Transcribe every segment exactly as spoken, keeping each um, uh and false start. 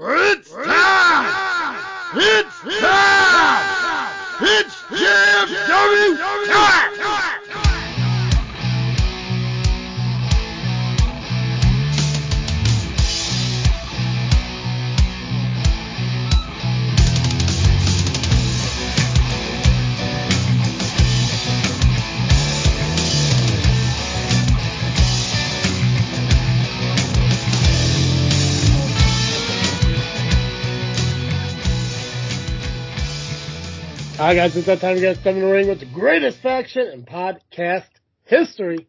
It's time! It's time! It's J F W time! All right, guys, it's that time you guys come in the ring with the greatest faction in podcast history,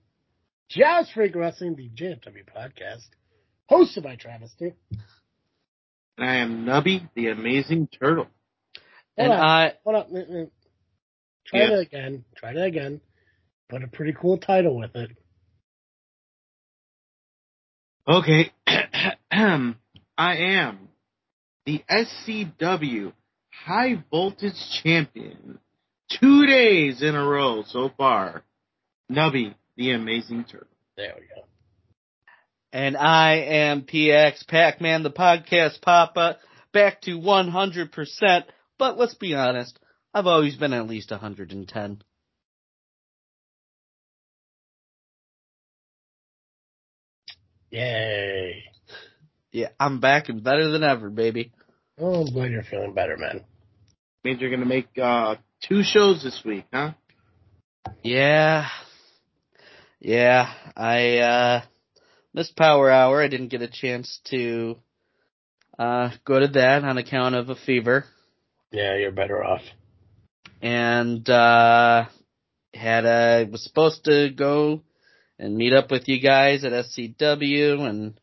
Jazz Freak Wrestling, the J F W podcast, hosted by Travis T. And I am Nubby the Amazing Turtle. Hold and up, I... Hold up. N- n- try yeah. that again. Try that again. Put a pretty cool title with it. Okay. I am the S C W High Voltage Champion, two days in a row so far, Nubby the Amazing Turtle. There we go. And I am P X Pac-Man, the podcast papa, back to one hundred percent, but let's be honest, I've always been at least one hundred ten. Yay. Yeah, I'm back and better than ever, baby. Oh, I'm glad you're feeling better, man. Means you're going to make uh, two shows this week, huh? Yeah. Yeah. I uh, missed Power Hour. I didn't get a chance to uh, go to that on account of a fever. Yeah, you're better off. And uh, had a, was supposed to go and meet up with you guys at S C W and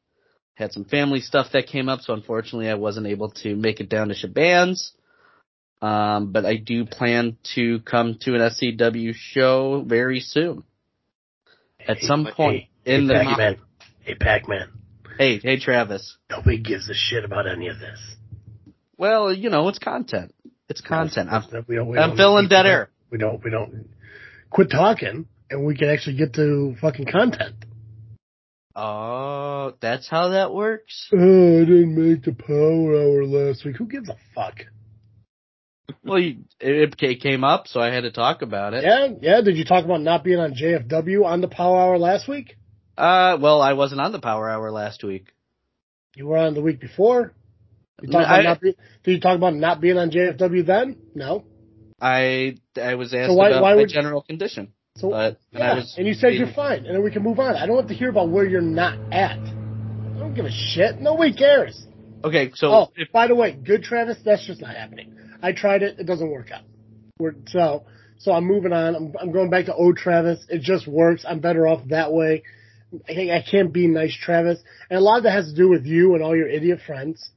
had some family stuff that came up, so unfortunately I wasn't able to make it down to Shibans. Um, but I do plan to come to an S C W show very soon. At hey, some point hey, in hey, the Pac-Man. Hey, Pac-Man. Hey, hey, Travis. Nobody gives a shit about any of this. Well, you know, it's content. It's content. No, I'm, we don't, we don't I'm filling dead air. We don't, we don't quit talking, and we can actually get to fucking content. Oh, that's how that works? Oh, I didn't make the Power Hour last week. Who gives a fuck? Well, you, it, it came up, so I had to talk about it. Yeah, yeah. Did you talk about not being on J F W on the Power Hour last week? Uh, well, I wasn't on the Power Hour last week. You were on the week before? You talk I, about not be, did you talk about not being on J F W then? No. I I was asked so why, about why my general you, condition. So, but, and, yeah, I was, and you said you're fine, and then we can move on. I don't have to hear about where you're not at. I don't give a shit. Nobody cares. Okay, so... Oh, if, by the way, good Travis, that's just not happening. I tried it. It doesn't work out. We're, so so I'm moving on. I'm, I'm going back to old Travis. It just works. I'm better off that way. I, I can't be nice Travis. And a lot of that has to do with you and all your idiot friends.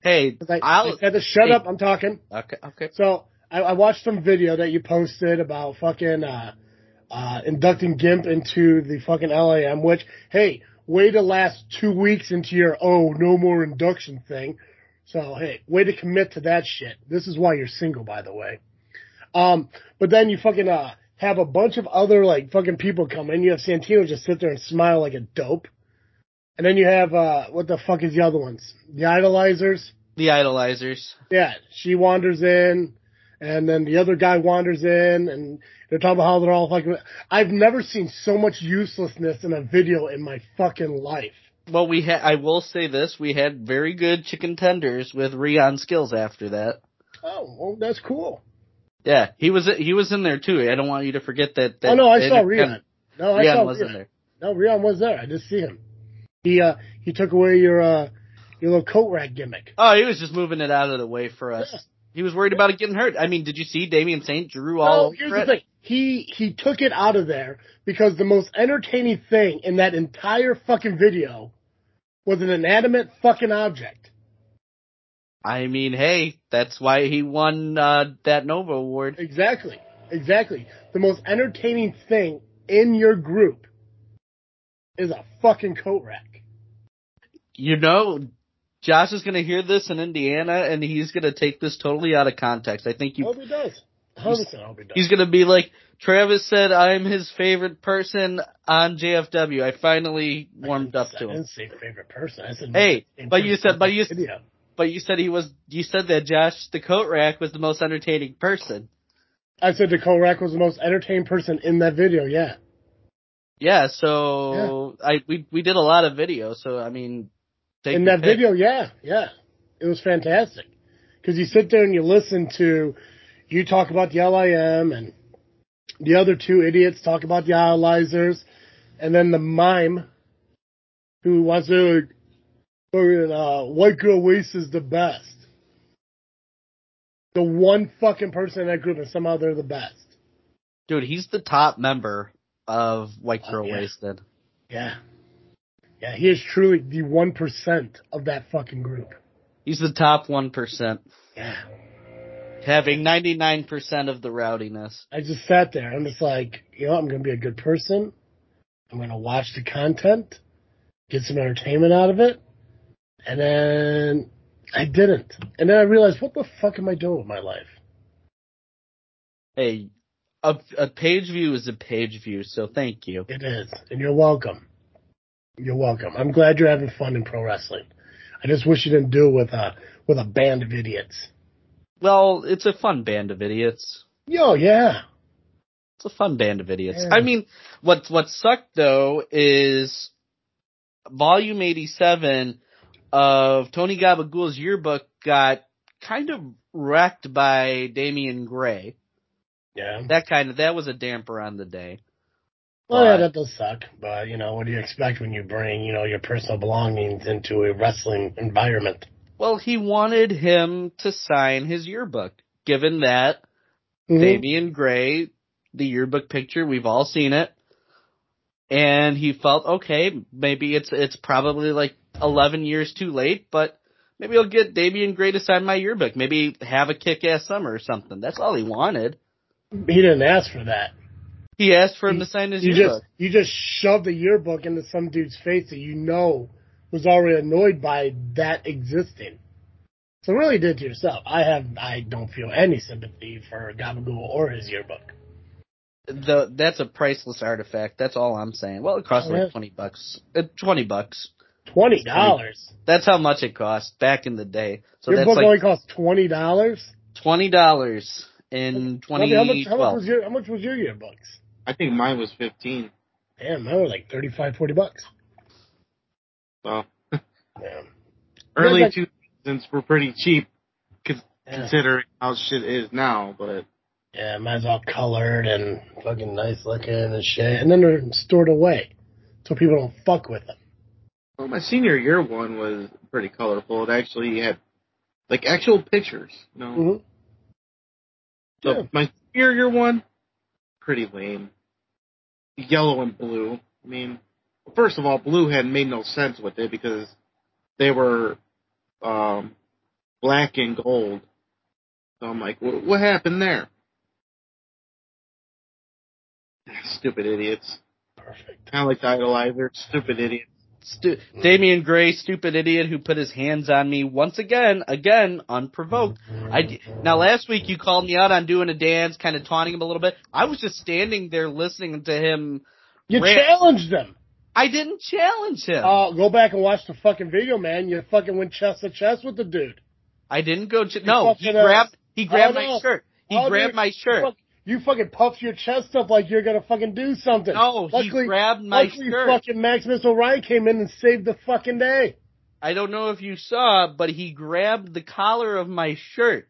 Hey, I, I'll... I said to shut hey. up. I'm talking. Okay, okay. So... I watched some video that you posted about fucking uh, uh, inducting GIMP into the fucking L A M, which, hey, way to last two weeks into your, oh, no more induction thing. So, hey, way to commit to that shit. This is why you're single, by the way. Um, but then you fucking uh, have a bunch of other, like, fucking people come in. You have Santino just sit there and smile like a dope. And then you have, uh, what the fuck is the other ones? The Idolizers? The Idolizers. Yeah, she wanders in. And then the other guy wanders in, and they're talking about how they're all fucking... I've never seen so much uselessness in a video in my fucking life. Well, we ha- I will say this. We had very good chicken tenders with Rion skills after that. Oh, well, that's cool. Yeah, he was he was in there, too. I don't want you to forget that... that oh, no, I saw Rion. No, I Rion saw wasn't Rion. there. No, Rion was there. I just see him. He uh, he took away your, uh, your little coat rack gimmick. Oh, he was just moving it out of the way for us. Yeah. He was worried about it getting hurt. I mean, did you see Damian Saint drew all over it? No, here's the thing. He, he took it out of there because the most entertaining thing in that entire fucking video was an inanimate fucking object. I mean, hey, that's why he won uh, that Nova Award. Exactly. Exactly. The most entertaining thing in your group is a fucking coat rack. You know... Josh is going to hear this in Indiana, and he's going to take this totally out of context. I think you. Oh, he does. He's, he's going to be like, Travis said I'm his favorite person on J F W. I finally warmed I up to him. I didn't say favorite person. I said hey, but you said, but you, but you said he was, you said that Josh the Coat Rack was the most entertaining person. I said the Coat Rack was the most entertaining person in that video, yeah. Yeah, so yeah. I we we did a lot of videos, so I mean. Take in that pick. video, yeah, yeah. It was fantastic. Because you sit there and you listen to, you talk about the L A M and the other two idiots talk about the Idolizers, and then the mime who wants to, uh, White Girl Wasted is the best. The one fucking person in that group, and somehow they're the best. Dude, he's the top member of White Girl oh, yeah. Wasted. Yeah. Yeah, he is truly the one percent of that fucking group. He's the top one percent. Yeah. Having ninety-nine percent of the rowdiness. I just sat there. I'm just like, you know, I'm going to be a good person. I'm going to watch the content, get some entertainment out of it. And then I didn't. And then I realized, what the fuck am I doing with my life? Hey, a, a page view is a page view, so thank you. It is. And you're welcome. You're welcome. I'm glad you're having fun in pro wrestling. I just wish you didn't do it with a, with a band of idiots. Well, it's a fun band of idiots. Yo, yeah. It's a fun band of idiots. Yeah. I mean, what what sucked, though, is Volume eighty-seven of Tony Gabagool's yearbook got kind of wrecked by Damian Gray. Yeah. That kind of, that was a damper on the day. Well, yeah, that does suck, but, you know, what do you expect when you bring, you know, your personal belongings into a wrestling environment? Well, he wanted him to sign his yearbook, given that mm-hmm. Damian Gray, the yearbook picture, we've all seen it, and he felt, okay, maybe it's it's probably like eleven years too late, but maybe I'll get Damian Gray to sign my yearbook, maybe have a kick-ass summer or something. That's all he wanted. He didn't ask for that. He asked for him to sign his you yearbook. Just, you just shoved the yearbook into some dude's face that you know was already annoyed by that existing. So really did to yourself. I have I don't feel any sympathy for Gabagool or his yearbook. The, that's a priceless artifact. That's all I'm saying. Well, it cost oh, like yeah. twenty bucks. Uh, twenty bucks. Twenty dollars. That's how much it cost back in the day. So your that's book like only cost twenty dollars. Twenty dollars in twenty twelve. How, how, how much was your yearbooks? I think mine was fifteen. Damn, mine was like thirty-five, forty bucks. So, yeah. Early like, two thousands were pretty cheap, cause, yeah. considering how shit is now, but. Yeah, mine's all colored and fucking nice looking and shit. And then they're stored away, so people don't fuck with them. Well, my senior year one was pretty colorful. It actually had, like, actual pictures, you know? Mm-hmm. So, yeah. My senior year one. Pretty lame. Yellow and blue. I mean, first of all, blue had made no sense with it because they were um, black and gold. So I'm like, what, what happened there? Stupid idiots. Perfect. Kind of like the Idolizer. Stupid idiots. Stu- Damian Gray, stupid idiot who put his hands on me once again, again, unprovoked. I d- now, last week you called me out on doing a dance, kind of taunting him a little bit. I was just standing there listening to him. You rant. Challenged him. I didn't challenge him. Oh, uh, go back and watch the fucking video, man. You fucking went chest to chest with the dude. I didn't go ch- – no, he grabbed, he grabbed oh, my no. shirt. He oh, grabbed dude, my shirt. Fuck- You fucking puffed your chest up like you're gonna fucking do something. No, luckily, he grabbed my luckily shirt. Fucking Maximus O'Ryan came in and saved the fucking day. I don't know if you saw, but he grabbed the collar of my shirt.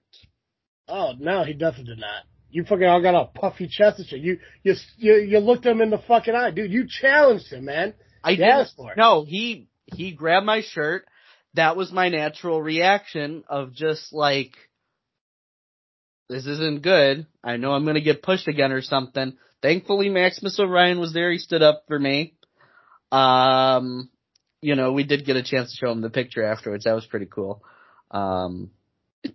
Oh no, he definitely did not. You fucking all got a puffy chest and shit. You you you, you looked him in the fucking eye, dude. You challenged him, man. I did. No, he he grabbed my shirt. That was my natural reaction of just like. This isn't good. I know I'm going to get pushed again or something. Thankfully, Maximus O'Ryan was there. He stood up for me. Um, you know, we did get a chance to show him the picture afterwards. That was pretty cool. Um,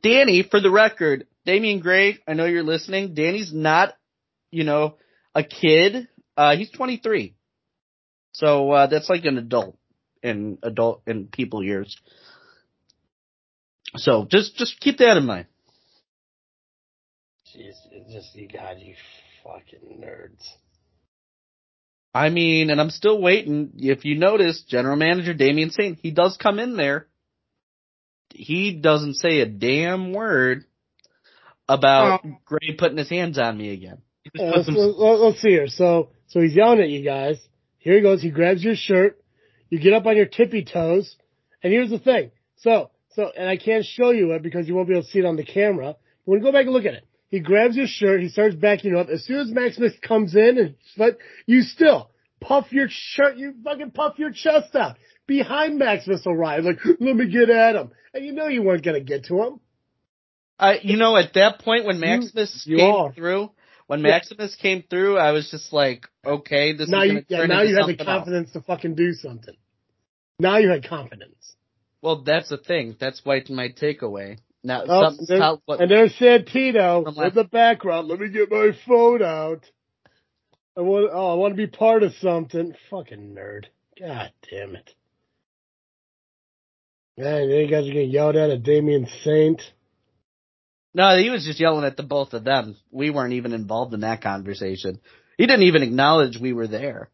Danny, for the record, Damian Gray, I know you're listening. Danny's not, you know, a kid. Uh, he's twenty-three. So uh, that's like an adult in adult in people years. So just just keep that in mind. Jeez, just, you God, you fucking nerds. I mean, and I'm still waiting. If you notice, General Manager Damian Saint, he does come in there. He doesn't say a damn word about uh, Gray putting his hands on me again. Yeah, let's, let's see here. So, so he's yelling at you guys. Here he goes. He grabs your shirt. You get up on your tippy toes. And here's the thing. So, so, and I can't show you it because you won't be able to see it on the camera. We're gonna go back and look at it. He grabs your shirt. He starts backing up. As soon as Maximus comes in, and but you still puff your shirt. You fucking puff your chest out behind Maximus O'Ryan. Like, let me get at him. And you know you weren't gonna get to him. Uh, you know, at that point when Maximus you, you came are. through, when Maximus yeah. came through, I was just like, okay, this now is gonna you, turn yeah, now into you had the confidence else. to fucking do something. Now you had confidence. Well, that's the thing. That's why my takeaway. Now, oh, there's, how, what, and there's Santino in the background. Let me get my phone out. I want, oh, I want to be part of something. Fucking nerd. God damn it. Man, you guys are getting yelled at at Damian Saint. No, he was just yelling at the both of them. We weren't even involved in that conversation. He didn't even acknowledge we were there.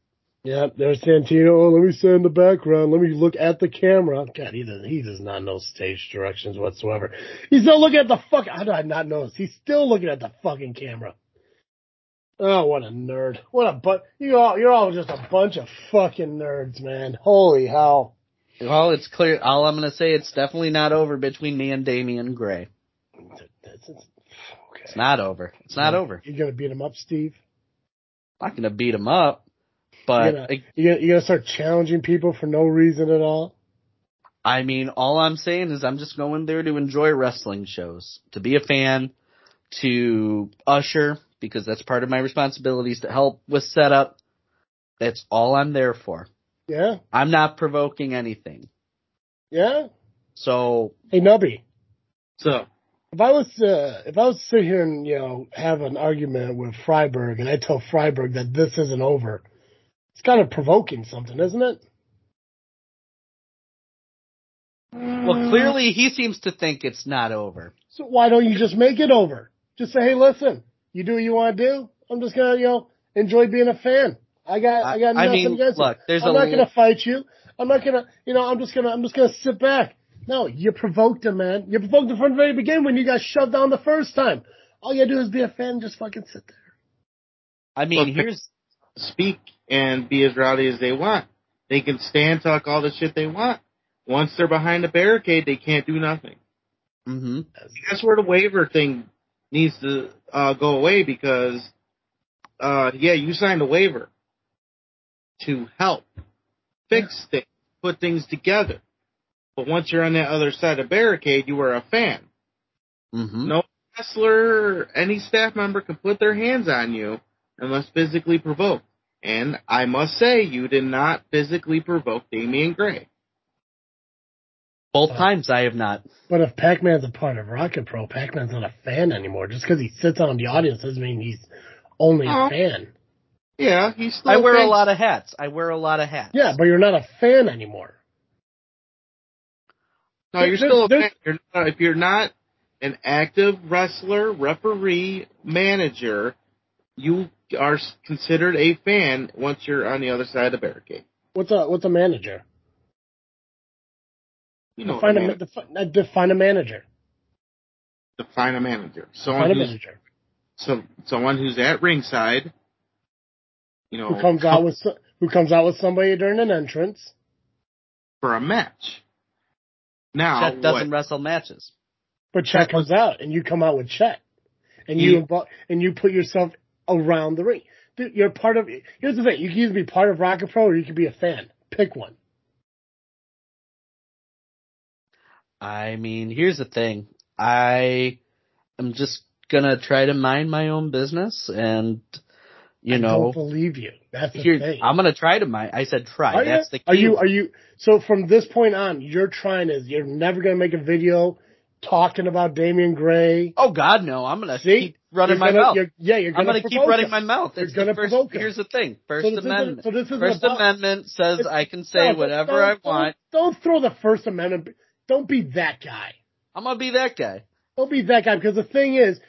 Yeah, there's Santino. Oh, let me sit in the background. Let me look at the camera. God, he does, he does not know stage directions whatsoever. He's still looking at the fuck. How did I not notice? He's still looking at the fucking camera. Oh, what a nerd. What a bu- you all, you're all just a bunch of fucking nerds, man. Holy hell. Well, it's clear. All I'm going to say, it's definitely not over between me and Damian Gray. That's, okay. It's not over. It's not you're, over. You're going to beat him up, Steve? I'm not going to beat him up. But you're going to start challenging people for no reason at all? I mean, all I'm saying is I'm just going there to enjoy wrestling shows, to be a fan, to usher, because that's part of my responsibilities, to help with setup. That's all I'm there for. Yeah. I'm not provoking anything. Yeah. So. Hey, Nubby. So. If I was uh, if I was to sit here and, you know, have an argument with Freiburg, and I tell Freiburg that this isn't over, it's kind of provoking something, isn't it? Well, clearly he seems to think it's not over. So why don't you just make it over? Just say, hey, listen, you do what you want to do. I'm just going to, you know, enjoy being a fan. I got, I got I nothing mean, against look, you. I'm not going to fight you. I'm not going to, you know, I'm just going to, I'm just going to sit back. No, you provoked him, man. You provoked him from the very beginning when you got shoved down the first time. All you got to do is be a fan and just fucking sit there. I mean, look, here's... speak and be as rowdy as they want. They can stand, talk all the shit they want. Once they're behind the barricade, they can't do nothing. Mm-hmm. That's where the waiver thing needs to uh, go away because, uh, yeah, you signed a waiver to help fix things, put things together. But once you're on that other side of the barricade, you are a fan. Mm-hmm. No wrestler, any staff member can put their hands on you unless physically provoked. And I must say, you did not physically provoke Damian Gray. Both uh, times I have not. But if Pac-Man's a part of Rocket Pro, Pac-Man's not a fan anymore. Just because he sits on the audience doesn't mean he's only oh. a fan. Yeah, he's still I wear a, a lot of hats. I wear a lot of hats. Yeah, but you're not a fan anymore. No, you're there's, still a fan. You're not, if you're not an active wrestler, referee, manager, you are considered a fan once you're on the other side of the barricade. What's a what's a manager? You know, define a, man- defi- define a manager. Define a manager. Someone define a manager. So someone who's at ringside. You know, who comes come, out with who comes out with somebody during an entrance for a match. Now Chet doesn't what? wrestle matches, but Chet, Chet comes was- out, and you come out with Chet, and you, you invo- and you put yourself around the ring. Dude, you're part of, here's the thing, you can either be part of Rocket Pro or you can be a fan. Pick one. I mean, here's the thing. I am just gonna try to mind my own business and, you I know. I don't believe you. That's the thing. I'm gonna try to mind, I said try. Are That's you? the key. Are you, are you, so from this point on, you're trying is you're never gonna make a video talking about Damian Gray. Oh God, no, I'm gonna see. Keep- Running my mouth. Yeah, you're going to keep running my mouth. It's going to provoke. Here's the thing. First Amendment. First Amendment says I can say whatever I want. Don't throw the First Amendment. Don't be that guy. I'm going to be that guy. Don't be that guy because the thing is,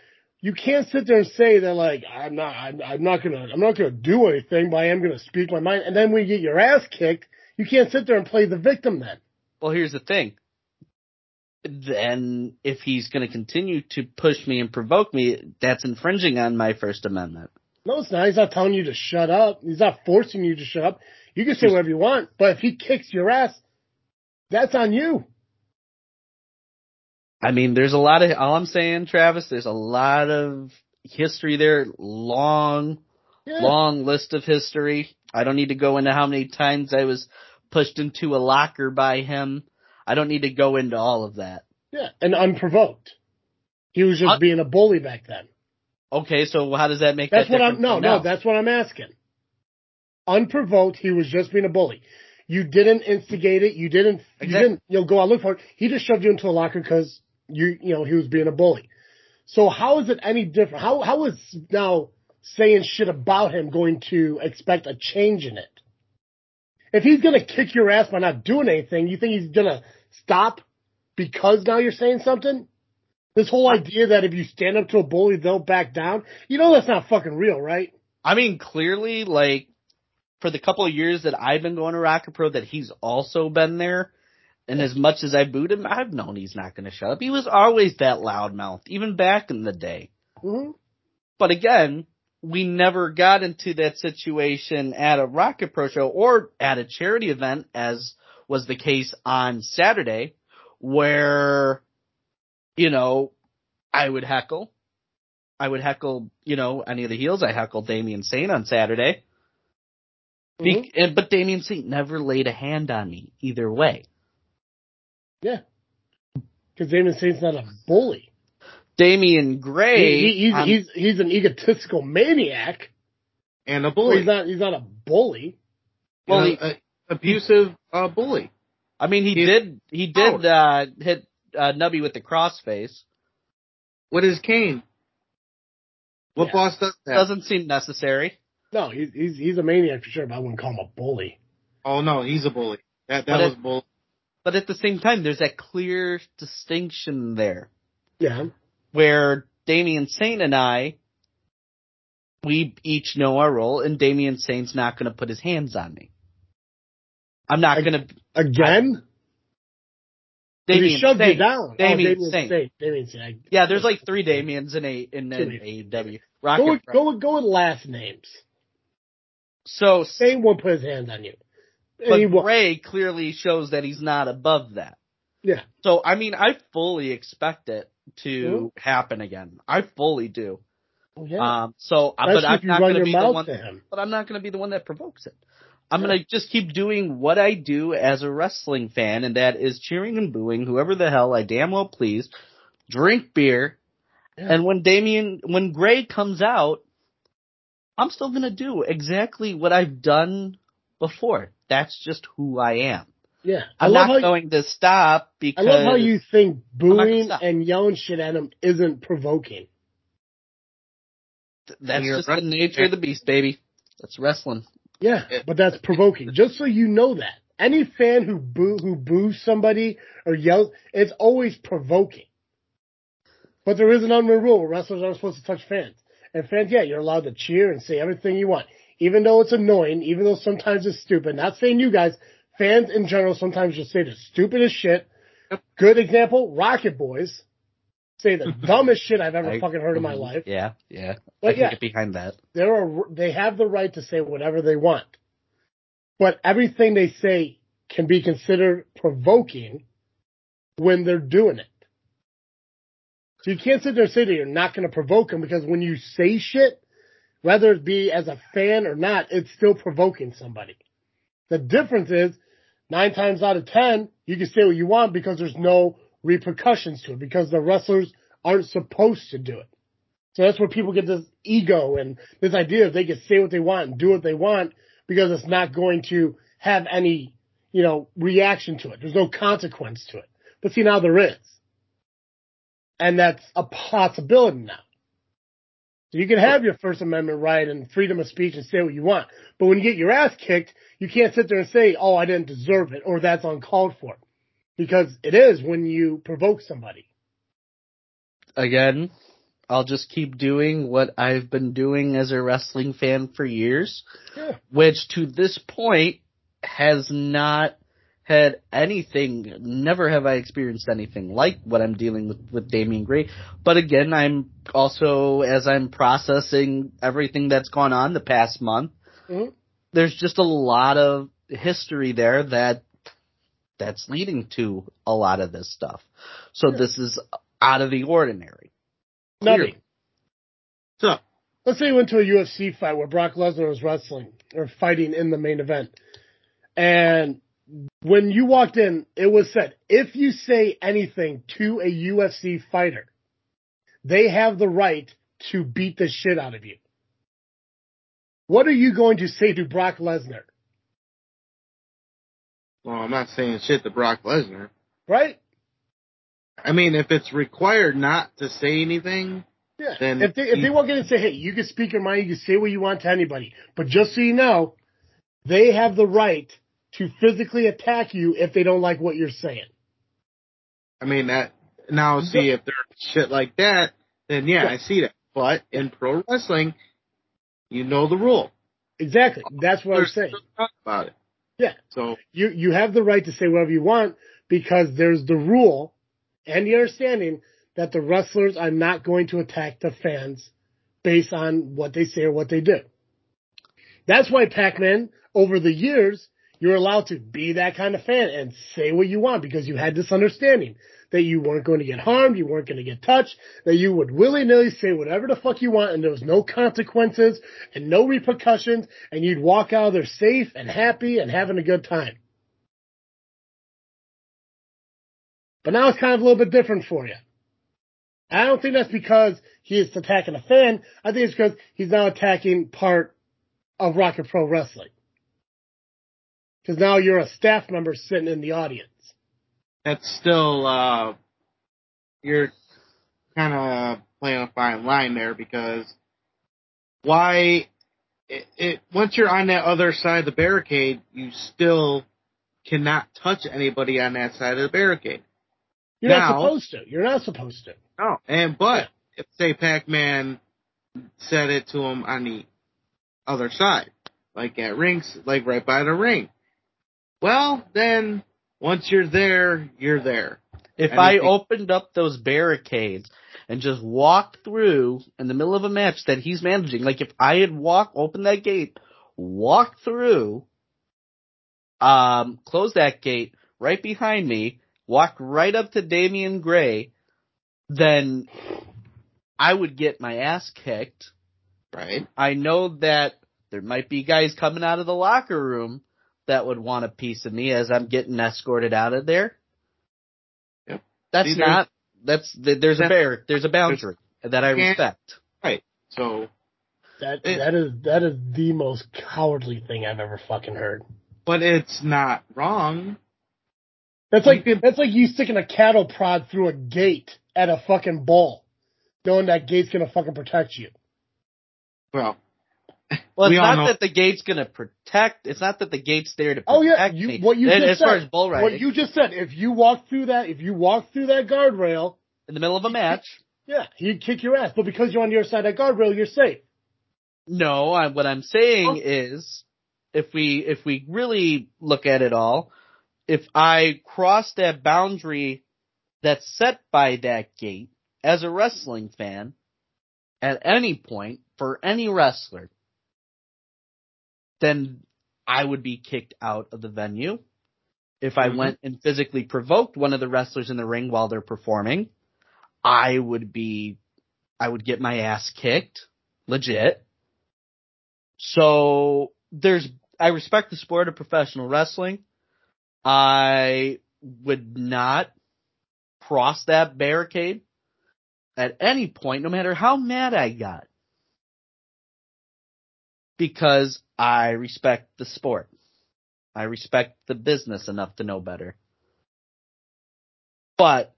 you can't sit there and say that, like, I'm not, I'm, I'm not gonna, I'm not gonna do anything, but I am gonna speak my mind. And then when you get your ass kicked, you can't sit there and play the victim then. Well, here's the thing. Then if he's gonna continue to push me and provoke me, that's infringing on my First Amendment. No, it's not. He's not telling you to shut up. He's not forcing you to shut up. You can say whatever you want, but if he kicks your ass, that's on you. I mean, there's a lot of, all I'm saying, Travis, there's a lot of history there, long, yeah. long list of history. I don't need to go into how many times I was pushed into a locker by him. I don't need to go into all of that. Yeah, and unprovoked. He was just uh, being a bully back then. Okay, so how does that make that's that different? No, no, that's what I'm asking. Unprovoked, he was just being a bully. You didn't instigate it. You didn't, exactly. you didn't, you know, go out look for it. He just shoved you into a locker because you, you know, he was being a bully. So how is it any different? How, how is now saying shit about him going to expect a change in it? If he's going to kick your ass by not doing anything, you think he's going to stop because now you're saying something? This whole idea that if you stand up to a bully, they'll back down. You know, that's not fucking real, right? I mean, clearly, like, for the couple of years that I've been going to Rocket Pro, that he's also been there. And as much as I booed him, I've known he's not going to shut up. He was always that loudmouth, even back in the day. Mm-hmm. But again, we never got into that situation at a Rocket Pro show or at a charity event, as was the case on Saturday, where, you know, I would heckle. I would heckle, you know, any of the heels. I heckled Damian Saint on Saturday. Be- mm-hmm. and, but Damian Saint never laid a hand on me either way. Yeah. Because Damian Saint's not a bully. Damian Gray. He, he, he's, um, he's, he's an egotistical maniac. And a bully. He's not, he's not a bully. Well, you know, he, a, abusive uh, bully. I mean, he he's did, he did uh, hit uh, Nubby with the crossface. With his cane. What yeah. boss does that? Doesn't seem necessary. No, he's, he's he's a maniac for sure, but I wouldn't call him a bully. Oh, no, he's a bully. That that but was at, bully. But at the same time, there's that clear distinction there. Yeah. Where Damian Saint and I, we each know our role, and Damian Saint's not going to put his hands on me. I'm not going to... Again? Damian shoved Saint. You down. Damian, oh, Damian Saint. Saint. Damian Saint. Yeah, there's like three Damians in a in an A E W. Go with, go, with, go with last names. So Saint won't put his hands on you. But Gray clearly shows that he's not above that. Yeah. So, I mean, I fully expect it to mm-hmm. happen again. I fully do. Oh, yeah. Um, so, Especially but I'm not going to be the one. That, but I'm not going to be the one that provokes it. I'm yeah. going to just keep doing what I do as a wrestling fan, and that is cheering and booing whoever the hell I damn well please, drink beer, yeah. and when Damian, when Gray comes out, I'm still going to do exactly what I've done before. That's just who I am. Yeah. I'm not going to stop because... I love how you think booing and yelling shit at him isn't provoking. That's just the nature of the beast, baby. That's wrestling. Yeah, but that's provoking. Just so you know that. Any fan who boo who boos somebody or yells, it's always provoking. But there is an unwritten rule. Wrestlers aren't supposed to touch fans. And fans, yeah, you're allowed to cheer and say everything you want. Even though it's annoying, even though sometimes it's stupid. Not saying you guys. Fans in general sometimes just say the stupidest shit. Yep. Good example, Rocket Boys. Say the dumbest shit I've ever I, fucking heard in my life. Yeah, yeah. But I can yeah, get behind that. There are, they have the right to say whatever they want. But everything they say can be considered provoking when they're doing it. So you can't sit there and say that you're not going to provoke them, because when you say shit, whether it be as a fan or not, it's still provoking somebody. The difference is, nine times out of ten, you can say what you want because there's no repercussions to it, because the wrestlers aren't supposed to do it. So that's where people get this ego and this idea that they can say what they want and do what they want because it's not going to have any, you know, reaction to it. There's no consequence to it. But see, now there is. And that's a possibility now. So you can have your First Amendment right and freedom of speech and say what you want. But when you get your ass kicked, you can't sit there and say, oh, I didn't deserve it, or that's uncalled for. Because it is when you provoke somebody. Again, I'll just keep doing what I've been doing as a wrestling fan for years, yeah. which to this point has not had anything, never have I experienced anything like what I'm dealing with with Damian Gray. But again, I'm also, as I'm processing everything that's gone on the past month, mm-hmm. there's just a lot of history there that that's leading to a lot of this stuff. So yeah. this is out of the ordinary. Nubby. So let's say you went to a U F C fight where Brock Lesnar was wrestling or fighting in the main event. And when you walked in, it was said, if you say anything to a U F C fighter, they have the right to beat the shit out of you. What are you going to say to Brock Lesnar? Well, I'm not saying shit to Brock Lesnar. Right? I mean, if it's required not to say anything, yeah. then... If they, if they walk in and say, hey, you can speak your mind, you can say what you want to anybody, but just so you know, they have the right to physically attack you if they don't like what you're saying. I mean, that now see, if there's shit like that, then yeah, yeah, I see that. But in pro wrestling, you know the rule. Exactly. That's what there's I'm saying. Talk about it. Yeah. So you you have the right to say whatever you want because there's the rule and the understanding that the wrestlers are not going to attack the fans based on what they say or what they do. That's why Pac-Man, over the years, you're allowed to be that kind of fan and say what you want because you had this understanding that you weren't going to get harmed, you weren't going to get touched, that you would willy-nilly say whatever the fuck you want and there was no consequences and no repercussions and you'd walk out of there safe and happy and having a good time. But now it's kind of a little bit different for you. I don't think that's because he is attacking a fan. I think it's because he's now attacking part of Rocket Pro Wrestling. Because now you're a staff member sitting in the audience. That's still, uh, you're kind of playing a fine line there because why, it, it once you're on that other side of the barricade, you still cannot touch anybody on that side of the barricade. You're now, not supposed to. You're not supposed to. No, and but yeah. if say Pac-Man said it to him on the other side, like at rings, like right by the ring. Well, then once you're there, you're there. If Anything. I opened up those barricades and just walked through in the middle of a match that he's managing, like if I had walked, opened that gate, walked through, um, closed that gate right behind me, walked right up to Damian Gray, then I would get my ass kicked. Right. I know that there might be guys coming out of the locker room that would want a piece of me as I'm getting escorted out of there. Yep. That's See, not that's there's a bar, there's a boundary there's, that I respect. Right. So that it, that is that is the most cowardly thing I've ever fucking heard. But it's not wrong. That's like that's like you sticking a cattle prod through a gate at a fucking ball, knowing that gate's gonna fucking protect you. Well, well, it's we not that the gate's gonna protect. It's not that the gate's there to protect oh, yeah. you, me. What you and, just as said, far as bull riding, what you just said. If you walk through that, if you walk through that guardrail in the middle of a match, yeah, he'd kick your ass. But because you're on the other side of that guardrail, you're safe. No, I, what I'm saying oh. is, if we if we really look at it all. If I cross that boundary that's set by that gate as a wrestling fan at any point for any wrestler, then I would be kicked out of the venue. If I mm-hmm. went and physically provoked one of the wrestlers in the ring while they're performing, I would be, I would get my ass kicked, legit. So there's, I respect the sport of professional wrestling. I would not cross that barricade at any point, no matter how mad I got, because I respect the sport. I respect the business enough to know better. But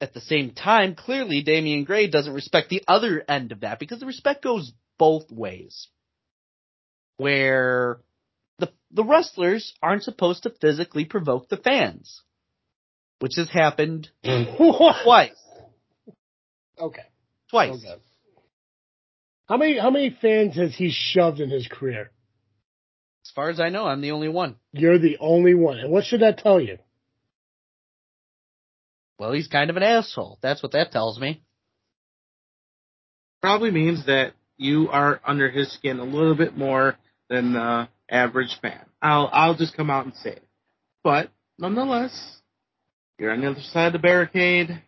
at the same time, clearly Damian Gray doesn't respect the other end of that, because the respect goes both ways, where The the wrestlers aren't supposed to physically provoke the fans, which has happened twice. Okay. Twice. Okay. How many how many fans has he shoved in his career? As far as I know, I'm the only one. You're the only one. And what should that tell you? Well, he's kind of an asshole. That's what that tells me. Probably means that you are under his skin a little bit more than the average fan. I'll I'll just come out and say it. But nonetheless, you're on the other side of the barricade.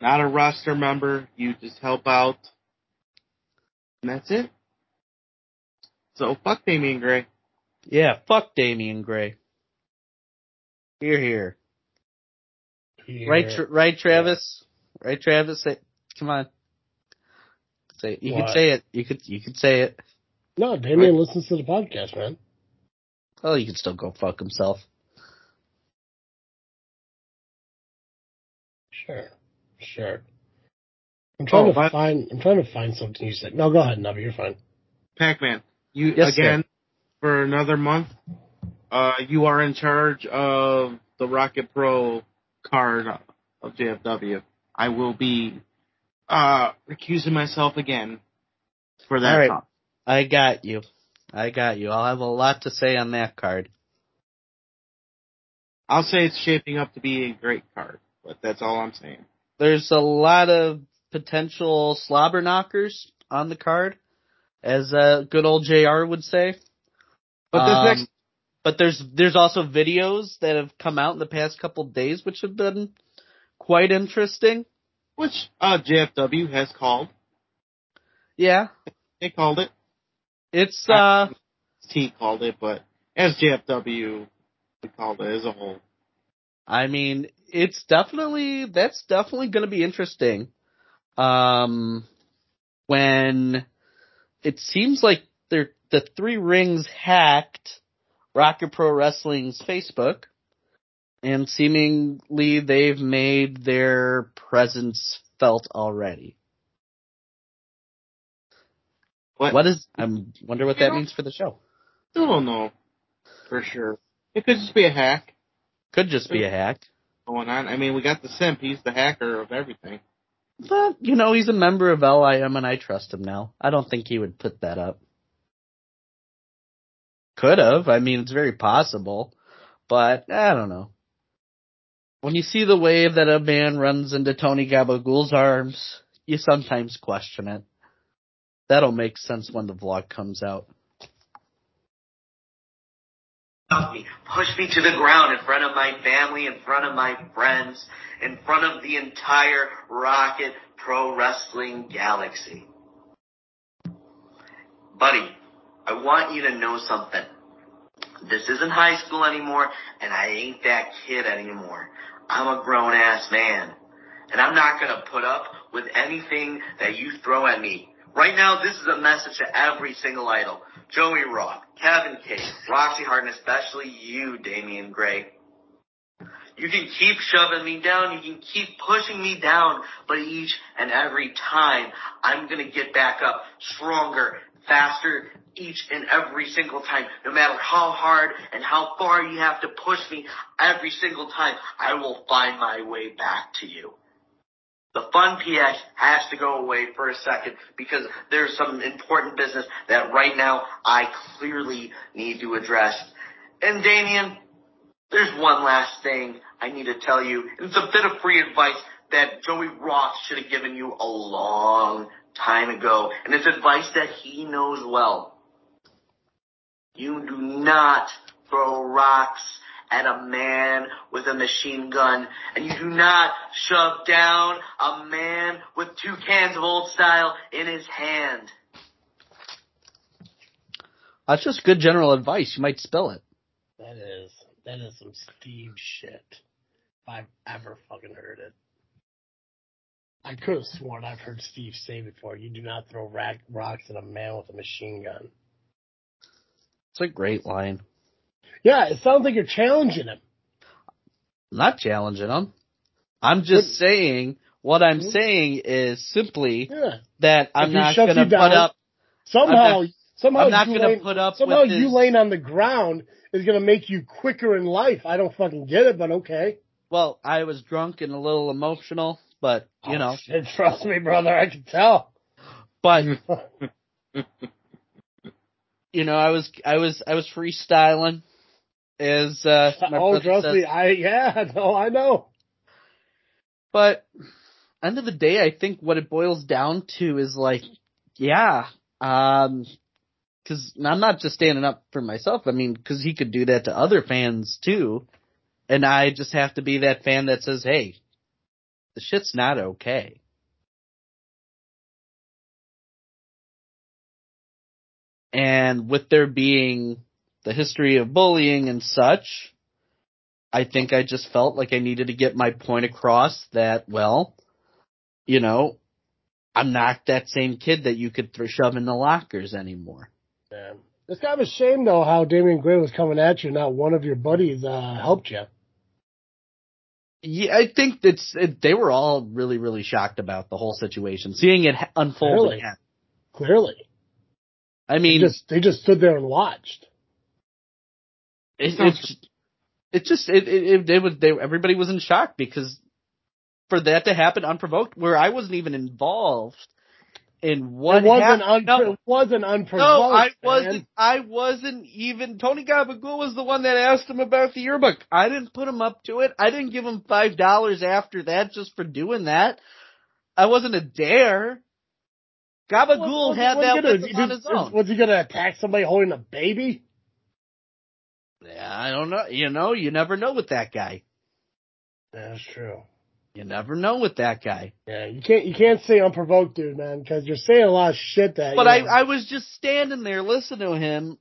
Not a roster member. You just help out. And that's it. So fuck Damian Gray. Yeah, fuck Damian Gray. Hear, hear. Yeah. Right, tra- right, Travis. Yeah. Right, Travis. Say, come on. Say it. You what? Could say it. You could. You could say it. No, Damian right. listens to the podcast, man. Oh, you can still go fuck himself. Sure, sure. I'm trying oh, to find. I'm trying to find something you said. No, go ahead, Nubby. You're fine. Pac-Man, you yes, again sir. For another month. Uh, you are in charge of the Rocket Pro card of J F W. I will be uh, recusing myself again for that. All right. Talk. I got you. I got you. I'll have a lot to say on that card. I'll say it's shaping up to be a great card, but that's all I'm saying. There's a lot of potential slobber knockers on the card, as uh, good old J R would say. But, this um, next- but there's there's also videos that have come out in the past couple days, which have been quite interesting. Which uh, J F W has called. Yeah. They called it. It's, uh... T called it, but as J F W, we called it as a whole. I mean, it's definitely... That's definitely going to be interesting. Um, when it seems like they're, the three rings hacked Rocket Pro Wrestling's Facebook, and seemingly they've made their presence felt already. What? what is? I wonder what that means for the show. Still don't know for sure. It could just be a hack. Could just be a hack going on. I mean, we got the simp. He's the hacker of everything. But you know, he's a member of L A M, and I trust him now. I don't think he would put that up. Could have. I mean, it's very possible, but I don't know. When you see the wave that a man runs into Tony Gabagool's arms, you sometimes question it. That'll make sense when the vlog comes out. Me, push me to the ground in front of my family, in front of my friends, in front of the entire Rocket Pro Wrestling galaxy. Buddy, I want you to know something. This isn't high school anymore, and I ain't that kid anymore. I'm a grown-ass man, and I'm not going to put up with anything that you throw at me. Right now, this is a message to every single idol. Joey Roth, Kevin Cage, Roxy Hart, and especially you, Damian Gray. You can keep shoving me down. You can keep pushing me down. But each and every time, I'm going to get back up stronger, faster, each and every single time. No matter how hard and how far you have to push me, every single time, I will find my way back to you. The fun P X has to go away for a second because there's some important business that right now I clearly need to address. And Damian, there's one last thing I need to tell you. It's a bit of free advice that Joey Roth should have given you a long time ago. And it's advice that he knows well. You do not throw rocks at a man with a machine gun, and you do not shove down a man with two cans of old style in his hand. That's just good general advice. You might spill it. That is, that is some Steve shit. If I've ever fucking heard it. I could have sworn I've heard Steve say before, you do not throw rack, rocks at a man with a machine gun. It's a great line. Yeah, it sounds like you're challenging him. I'm not challenging him. I'm just what? saying, what I'm saying is simply yeah. that I'm not going to put up. Somehow, somehow, I'm not going to put up. Somehow, you laying on the ground is going to make you quicker in life. I don't fucking get it, but okay. Well, I was drunk and a little emotional. but you oh, know. Shit, trust me, brother, I can tell. But you know, I was I was I was freestyling as uh my oh, trust says. me, I yeah, no, I know. But end of the day, I think what it boils down to is like, yeah, um, because I'm not just standing up for myself. I mean, because he could do that to other fans too, and I just have to be that fan that says, "Hey, the shit's not okay." And with there being the history of bullying and such, I think I just felt like I needed to get my point across that, well, you know, I'm not that same kid that you could th- shove in the lockers anymore. Yeah. It's kind of a shame, though, how Damian Gray was coming at you. Not one of your buddies uh, helped you. Yeah, I think that's it, they were all really, really shocked about the whole situation, seeing it unfold Clearly. again. Clearly. I mean, they just, they just stood there and watched. It, it's it just it it, it was they, everybody was in shock because for that to happen unprovoked, where I wasn't even involved in what it wasn't happened. Un- no, it wasn't unprovoked. No, I wasn't. Man. I wasn't even. Tony Gabagool was the one that asked him about the yearbook. I didn't put him up to it. I didn't give him five dollars after that just for doing that. I wasn't a dare. Gabagool had that with him on his own. Was he going to attack somebody holding a baby? Yeah, I don't know. You know, you never know with that guy. That's true. You never know with that guy. Yeah, you can't you can't say unprovoked, dude, man, because you're saying a lot of shit that. But you know. I, I was just standing there listening to him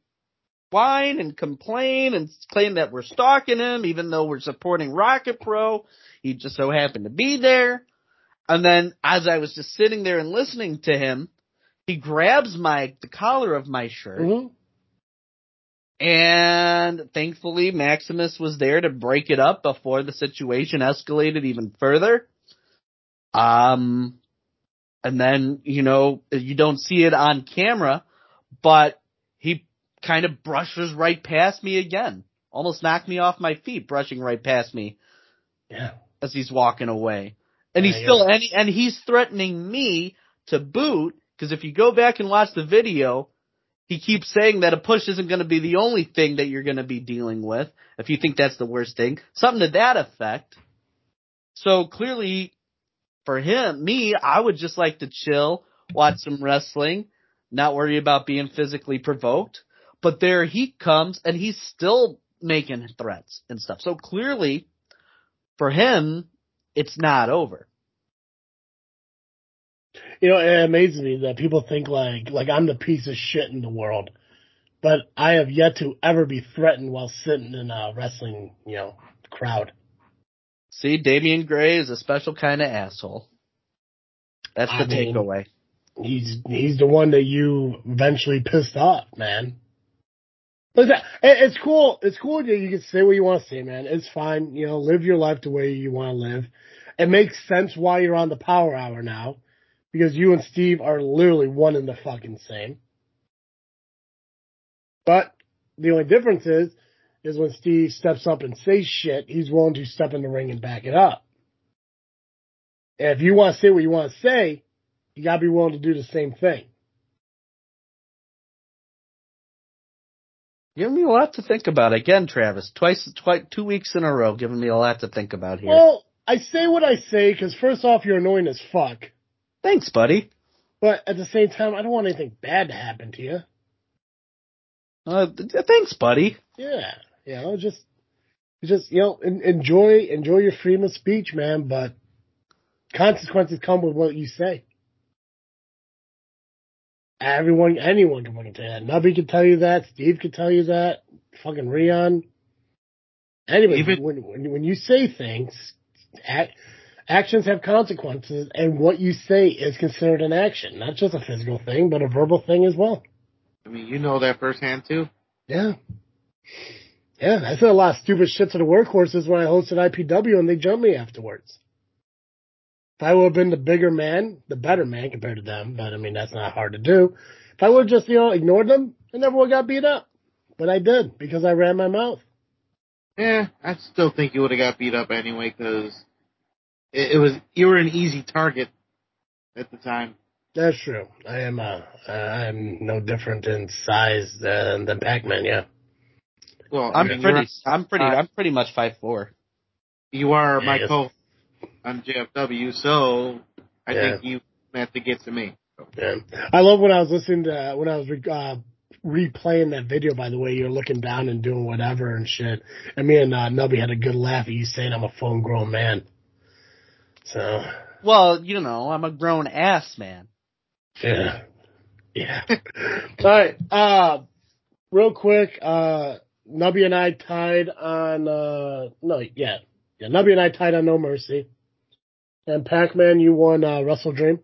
whine and complain and claim that we're stalking him, even though we're supporting Rocket Pro. He just so happened to be there. And then as I was just sitting there and listening to him, he grabs my the collar of my shirt. Mm-hmm. And thankfully, Maximus was there to break it up before the situation escalated even further. Um, and then, you know, you don't see it on camera, but he kind of brushes right past me again. Almost knocked me off my feet, brushing right past me. Yeah. As he's walking away. And he's yeah, still, and, he, and he's threatening me to boot, because if you go back and watch the video, he keeps saying that a push isn't going to be the only thing that you're going to be dealing with, if you think that's the worst thing. Something to that effect. So clearly, for him, me, I would just like to chill, watch some wrestling, not worry about being physically provoked. But there he comes, and he's still making threats and stuff. So clearly, for him, it's not over. You know, it amazes me that people think like, like I'm the piece of shit in the world, but I have yet to ever be threatened while sitting in a wrestling, you know, crowd. See, Damian Gray is a special kind of asshole. That's the I mean, takeaway. He's, he's the one that you eventually pissed off, man. But that, it's cool. It's cool that you can say what you want to say, man. It's fine. You know, live your life the way you want to live. It makes sense why you're on the Power Hour now, because you and Steve are literally one in the fucking same. But the only difference is, is when Steve steps up and says shit, he's willing to step in the ring and back it up. And if you want to say what you want to say, you got to be willing to do the same thing. Giving me a lot to think about again, Travis. Twice, twice, two weeks in a row, giving me a lot to think about here. Well, I say what I say because first off, you're annoying as fuck. Thanks, buddy. But at the same time, I don't want anything bad to happen to you. Uh, thanks, buddy. Yeah, you know, just, just you know, enjoy, enjoy your freedom of speech, man. But consequences come with what you say. Everyone, anyone can fucking tell you that. Nubby can tell you that. Steve can tell you that. Fucking Rion. Anyway, Even- when, when when you say things, act. Actions have consequences, and what you say is considered an action. Not just a physical thing, but a verbal thing as well. I mean, you know that firsthand, too. Yeah. Yeah, I said a lot of stupid shit to the workhorses when I hosted I P W, and they jumped me afterwards. If I would have been the bigger man, the better man compared to them, but, I mean, that's not hard to do. If I would have just, you know, ignored them, I never would have got beat up. But I did, because I ran my mouth. Yeah, I still think you would have got beat up anyway, because it, it was you were an easy target at the time. That's true. I am uh, I'm no different in size than, than Pac-Man, yeah. Well, I'm pretty, right. I'm pretty, uh, I'm pretty much five foot four. You are yeah, my yes. co. I'm J F W, so I yeah. think you meant to get to me. So. Yeah. I love when I was listening to when I was re- uh, replaying that video. By the way, you're looking down and doing whatever and shit. And me and uh, Nubby had a good laugh at you saying I'm a full grown man. So. Well, you know, I'm a grown ass man. Yeah. Yeah. All right. Uh, real quick, uh, Nubby and I tied on, uh, no, yeah. Yeah, Nubby and I tied on No Mercy. And Pac-Man, you won, uh, Wrestle Dream?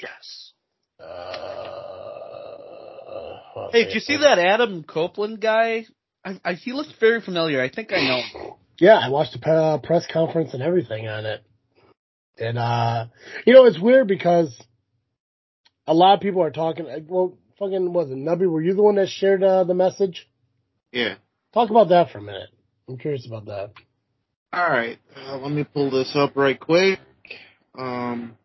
Yes. Uh, hey, did you see that Adam Copeland guy? I, I, he looked very familiar. I think I know him. Yeah, I watched the uh, press conference and everything on it. And, uh, you know, it's weird because a lot of people are talking. Well, fucking was it Nubby? Were you the one that shared uh, the message? Yeah. Talk about that for a minute. I'm curious about that. All right. Uh, let me pull this up right quick. Um,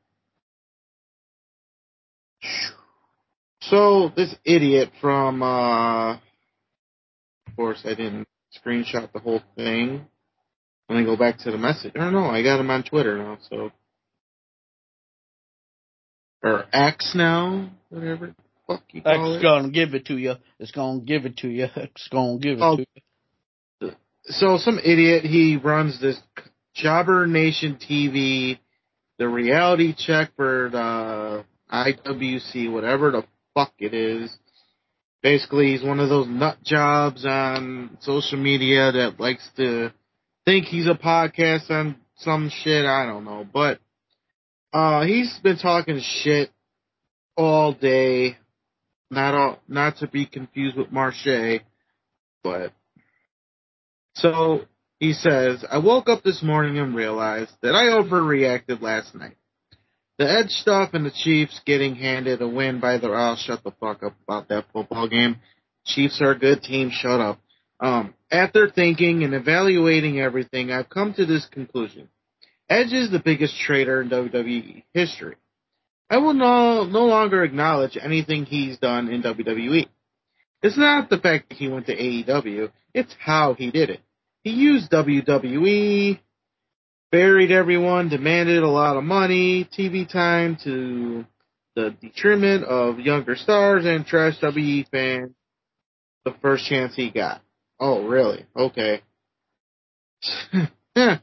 so this idiot from, uh, of course, I didn't screenshot the whole thing. Let me go back to the message. I don't know. I got him on Twitter now, so. Or X now, whatever the fuck you call it. It's gonna give it to you. It's gonna give it to you. It's gonna give it oh, to you. So some idiot, he runs this Jobber Nation T V, the reality check for the I W C, whatever the fuck it is. Basically, he's one of those nut jobs on social media that likes to think he's a podcast on some shit. I don't know, but. Uh, he's been talking shit all day. Not all, not to be confused with Marche, but. So, he says, I woke up this morning and realized that I overreacted last night. The Edge stuff and the Chiefs getting handed a win by the, I'll shut the fuck up about that football game. Chiefs are a good team, shut up. Um, after thinking and evaluating everything, I've come to this conclusion. Edge is the biggest traitor in W W E history. I will no, no longer acknowledge anything he's done in W W E. It's not the fact that he went to A E W, it's how he did it. He used W W E, buried everyone, demanded a lot of money, T V time to the detriment of younger stars, and trashed W W E fans the first chance he got. Oh, really? Okay. Yeah.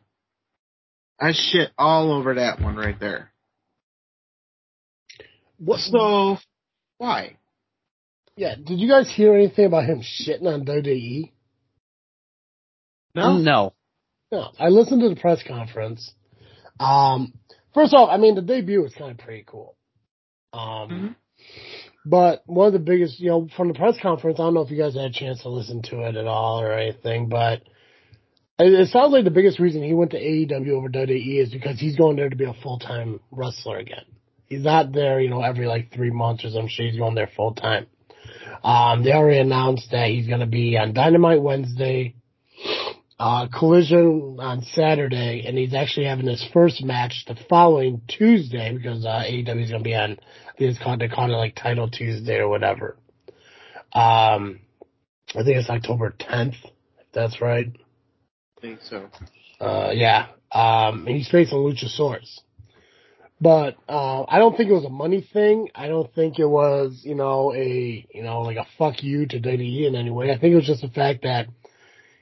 I shit all over that one right there. What? So, why? Yeah, did you guys hear anything about him shitting on W W E? No? No. No, I listened to the press conference. Um, first off, I mean, the debut was kind of pretty cool. Um, mm-hmm. But one of the biggest, you know, from the press conference, I don't know if you guys had a chance to listen to it at all or anything, but... It sounds like the biggest reason he went to A E W over W W E is because he's going there to be a full-time wrestler again. He's not there, you know, every, like, three months or some shit. He's going there full-time. Um, they already announced that he's going to be on Dynamite Wednesday, uh, Collision on Saturday, and he's actually having his first match the following Tuesday because uh, A E W is going to be on, I think it's called, they called it, like, Title Tuesday or whatever. Um, I think it's October tenth, if that's right. I think so. Uh, yeah. Um, and he's facing Luchasaurus. But uh, I don't think it was a money thing. I don't think it was, you know, a, you know, like a fuck you to W W E in any way. I think it was just the fact that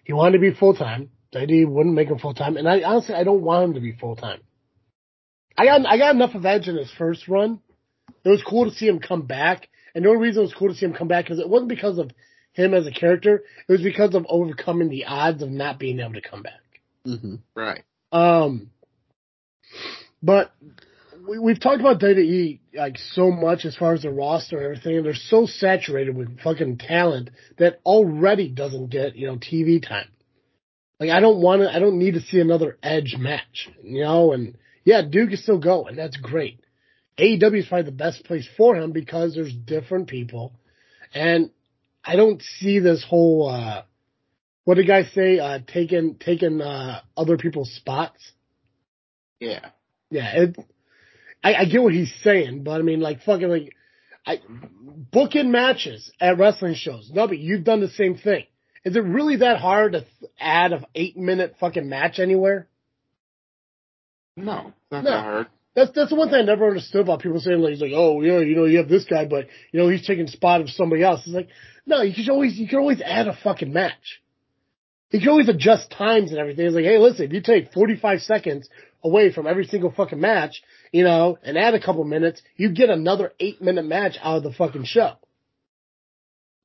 he wanted to be full-time. W W E wouldn't make him full-time. And I honestly, I don't want him to be full-time. I got I got enough of Edge in his first run. It was cool to see him come back. And the only reason it was cool to see him come back is it wasn't because of him as a character, it was because of overcoming the odds of not being able to come back. Mm-hmm. Right. Um, but we, we've talked about W W E like so much as far as the roster and everything, and they're so saturated with fucking talent that already doesn't get, you know, T V time. Like I don't want to, I don't need to see another Edge match, you know. And yeah, Duke is still going. That's great. A E W is probably the best place for him because there's different people, and I don't see this whole, uh, what did guys say, uh, taking, taking, uh, other people's spots. Yeah. Yeah. It, I, I get what he's saying, but I mean, like, fucking, like, I, booking matches at wrestling shows. No, but you've done the same thing. Is it really that hard to th- add an eight-minute fucking match anywhere? No, it's not no. that hard. That's that's the one thing I never understood about people saying, like, like, oh, yeah, you know, you have this guy, but, you know, he's taking the spot of somebody else. It's like, no, you can always, you can always add a fucking match. You can always adjust times and everything. It's like, hey, listen, if you take forty-five seconds away from every single fucking match, you know, and add a couple minutes, you get another eight-minute match out of the fucking show.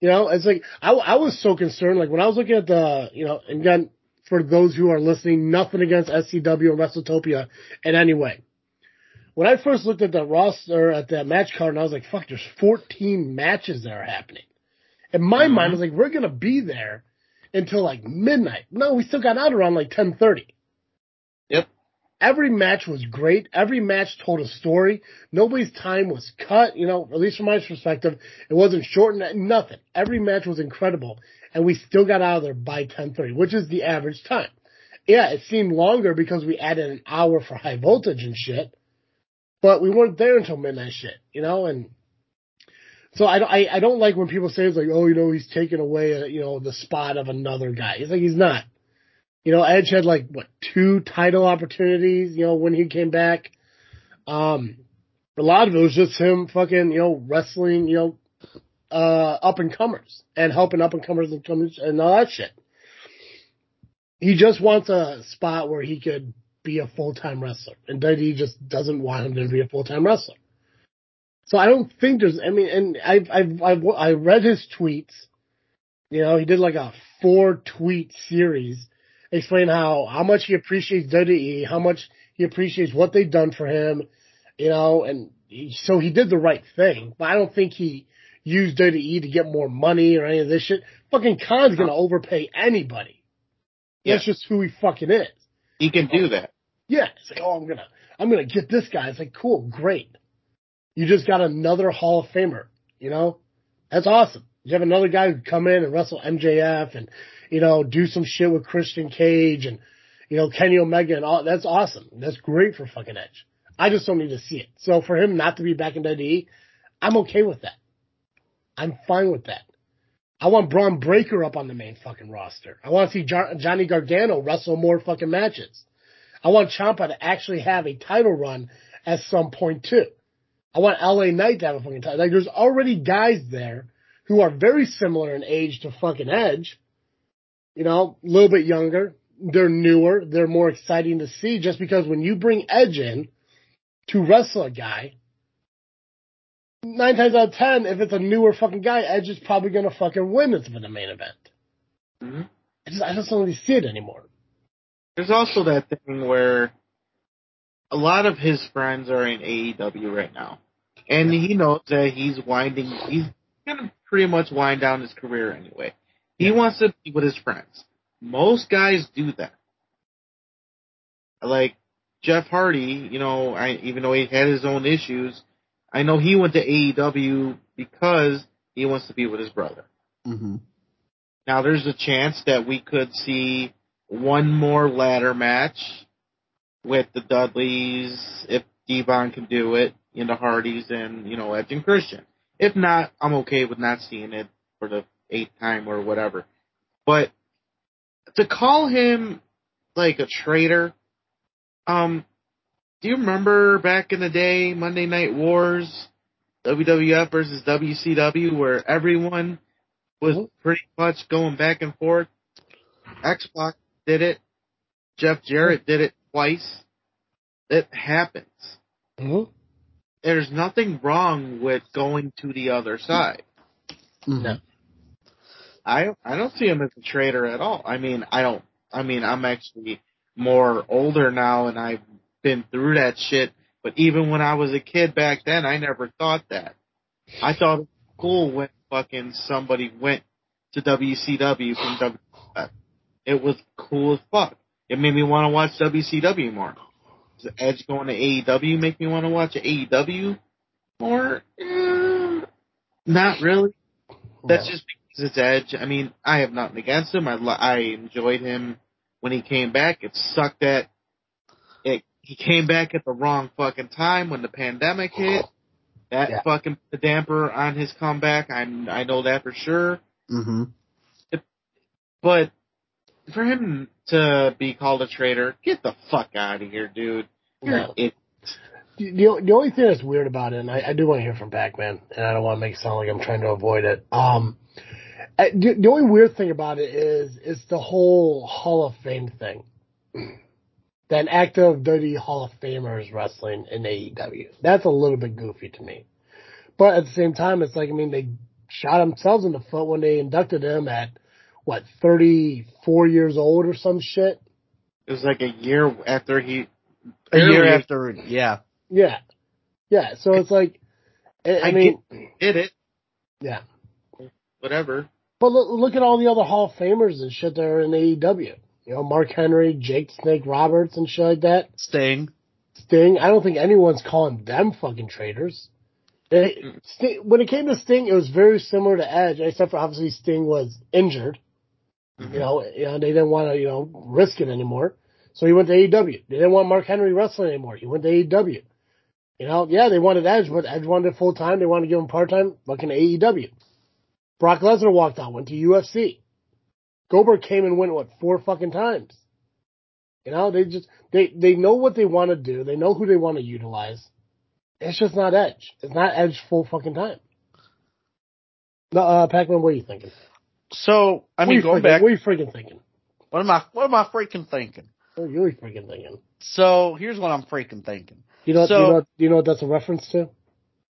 You know, it's like, I, I was so concerned, like, when I was looking at the, you know, and again, for those who are listening, nothing against S C W and WrestleTopia in any way. When I first looked at the roster, at that match card, and I was like, fuck, there's fourteen matches that are happening. In my mm-hmm. mind, I was like, we're going to be there until, like, midnight. No, we still got out around, like, ten thirty. Yep. Every match was great. Every match told a story. Nobody's time was cut, you know, at least from my perspective. It wasn't shortened, nothing. Every match was incredible, and we still got out of there by ten thirty, which is the average time. Yeah, it seemed longer because we added an hour for high voltage and shit, but we weren't there until midnight shit, you know, and so I don't, I, I don't like when people say it's like, oh, you know, he's taking away, a, you know, the spot of another guy. It's like, he's not. You know, Edge had, like, what, two title opportunities, you know, when he came back. Um, a lot of it was just him fucking, you know, wrestling, you know, uh, up-and-comers and helping up-and-comers and, comers and all that shit. He just wants a spot where he could be a full-time wrestler, and W W E just doesn't want him to be a full-time wrestler. So I don't think there's, I mean, and I've, I've, I've, I read his tweets. You know, he did, like, a four-tweet series explain how, how much he appreciates W W E, how much he appreciates what they've done for him, you know, and he, so he did the right thing. But I don't think he used W W E to get more money or any of this shit. Fucking Khan's going to overpay anybody. Yeah. That's just who he fucking is. He can do that. Yeah. It's like, oh, I'm going to I'm gonna get this guy. It's like, cool, great. You just got another Hall of Famer, you know? That's awesome. You have another guy who could come in and wrestle M J F and, you know, do some shit with Christian Cage and, you know, Kenny Omega and all. That's awesome. That's great for fucking Edge. I just don't need to see it. So for him not to be back in W W E, I'm okay with that. I'm fine with that. I want Braun Breaker up on the main fucking roster. I want to see Jar- Johnny Gargano wrestle more fucking matches. I want Ciampa to actually have a title run at some point too. I want L A Knight to have a fucking title. Like, there's already guys there who are very similar in age to fucking Edge. You know, a little bit younger. They're newer. They're more exciting to see just because when you bring Edge in to wrestle a guy, nine times out of ten, if it's a newer fucking guy, Edge is probably going to fucking win it for the main event. Mm-hmm. I, just, I just don't really see it anymore. There's also that thing where a lot of his friends are in A E W right now. And he knows that he's winding, he's going to pretty much wind down his career anyway. He wants to be with his friends. Most guys do that. Like Jeff Hardy, you know, I, even though he had his own issues, I know he went to A E W because he wants to be with his brother. Mm-hmm. Now there's a chance that we could see one more ladder match with the Dudleys, if D-Von can do it, and the Hardys and, you know, Edge and Christian. If not, I'm okay with not seeing it for the eighth time or whatever. But to call him like a traitor, um, do you remember back in the day, Monday Night Wars, W W F versus W C W, where everyone was pretty much going back and forth? X-Pac did it. Jeff Jarrett did it twice. It happens. Mm-hmm. There's nothing wrong with going to the other side. Mm-hmm. No. I I don't see him as a traitor at all. I mean, I don't. I mean, I'm actually more older now, and I've been through that shit. But even when I was a kid back then, I never thought that. I thought it was cool when fucking somebody went to W C W from W W F. It was cool as fuck. It made me want to watch W C W more. Does Edge going to A E W make me want to watch A E W more? Eh, not really. That's just because it's Edge. I mean, I have nothing against him. I, I enjoyed him when he came back. It sucked that it he came back at the wrong fucking time when the pandemic hit. That yeah. fucking put the damper on his comeback. I I know that for sure. Mm-hmm. It, but for him to be called a traitor, get the fuck out of here, dude. You're yeah. an idiot. The, the only thing that's weird about it, and I, I do want to hear from Pac-Man, and I don't want to make it sound like I'm trying to avoid it. Um, the, the only weird thing about it is is the whole Hall of Fame thing. An active W W E Hall of Famers wrestling in A E W. That's a little bit goofy to me. But at the same time, it's like, I mean, they shot themselves in the foot when they inducted him at, what, thirty-four years old or some shit? It was like a year after he... A year after, yeah. Yeah. Yeah, so it's like... I, I mean... did it. Yeah. Whatever. But look, look at all the other Hall of Famers and shit that are in A E W. You know, Mark Henry, Jake Snake Roberts, and shit like that. Sting. Sting. I don't think anyone's calling them fucking traitors. It, mm. Sting, when it came to Sting, it was very similar to Edge, except for obviously Sting was injured. Mm-hmm. You know, you know, they didn't want to, you know, risk it anymore. So he went to A E W. They didn't want Mark Henry wrestling anymore. He went to A E W. You know, yeah, they wanted Edge, but Edge wanted it full-time. They wanted to give him part-time. Fucking A E W. Brock Lesnar walked out, went to U F C. Goldberg came and went, what, four fucking times? You know, they just, they, they know what they want to do. They know who they want to utilize. It's just not Edge. It's not Edge full fucking time. No, uh, Pac-Man, what are you thinking? So, I mean, going freaking, back. What are you freaking thinking? What am I, what am I freaking thinking? What are you freaking thinking? So, here's what I'm freaking thinking. You know, so, you know, you know what that's a reference to?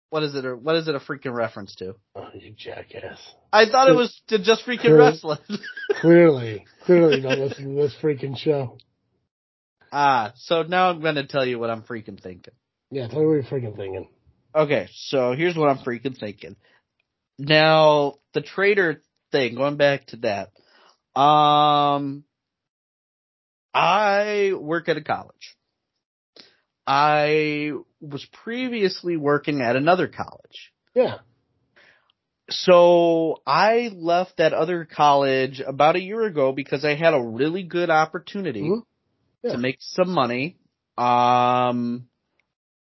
What is it? Or what is it a freaking reference to? Oh, you jackass! I thought it was to Just Freaking Clear, Wrestling. clearly, clearly, not listening to this freaking show. Ah, so now I'm going to tell you what I'm freaking thinking. Yeah, tell me what you're freaking thinking. Okay, so here's what I'm freaking thinking. Now the traitor thing, going back to that. Um, I work at a college. I was previously working at another college. Yeah. So I left that other college about a year ago because I had a really good opportunity mm-hmm. yeah. to make some money. Um,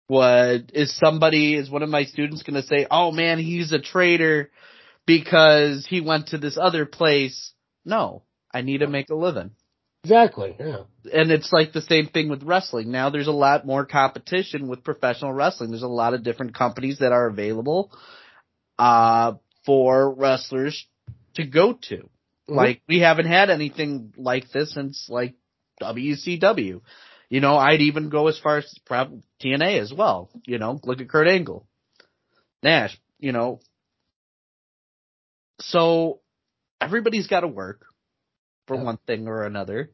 what is somebody, is one of my students going to say, oh man, he's a traitor because he went to this other place? No, I need to make a living. Exactly, yeah. And it's like the same thing with wrestling. Now there's a lot more competition with professional wrestling. There's a lot of different companies that are available uh, for wrestlers to go to. Mm-hmm. Like, we haven't had anything like this since, like, W C W. You know, I'd even go as far as probably T N A as well. You know, look at Kurt Angle. Nash, you know. So everybody's got to work. For one thing or another.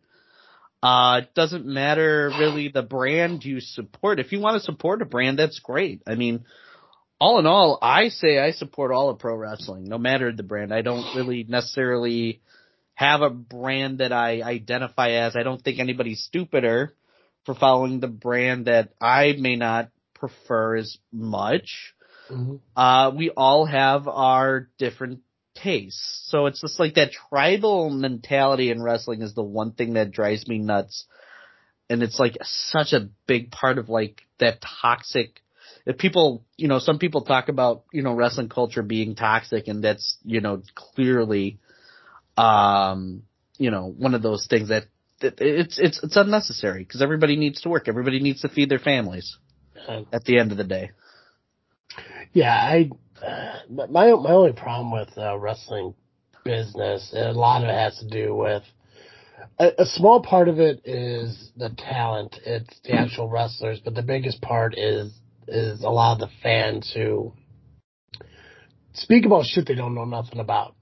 Uh, it doesn't matter really the brand you support. If you want to support a brand, that's great. I mean, all in all, I say I support all of pro wrestling, no matter the brand. I don't really necessarily have a brand that I identify as. I don't think anybody's stupider for following the brand that I may not prefer as much. Mm-hmm. Uh, we all have our different case. So it's just like that tribal mentality in wrestling is the one thing that drives me nuts. And it's like such a big part of like that toxic. If people, you know, some people talk about, you know, wrestling culture being toxic, and that's, you know, clearly, um, you know, one of those things that, that it's, it's, it's unnecessary because everybody needs to work. Everybody needs to feed their families at the end of the day. Yeah. I, Uh, my my only problem with uh, wrestling business, and a lot of it has to do with a, a small part of it is the talent, it's the actual wrestlers, but the biggest part is is a lot of the fans who speak about shit they don't know nothing about.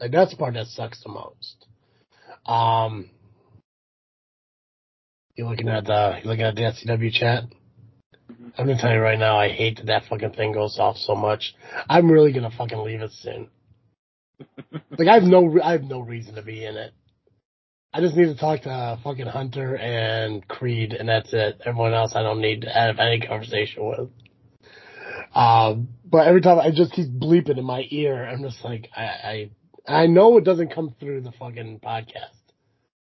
Like, that's the part that sucks the most. Um, you looking at the you looking at the S C W chat? I'm going to tell you right now, I hate that that fucking thing goes off so much. I'm really going to fucking leave it soon. Like, I have no I have no reason to be in it. I just need to talk to fucking Hunter and Creed, and that's it. Everyone else I don't need to have any conversation with. Um, but every time I just keep bleeping in my ear, I'm just like, I, I, I know it doesn't come through the fucking podcast.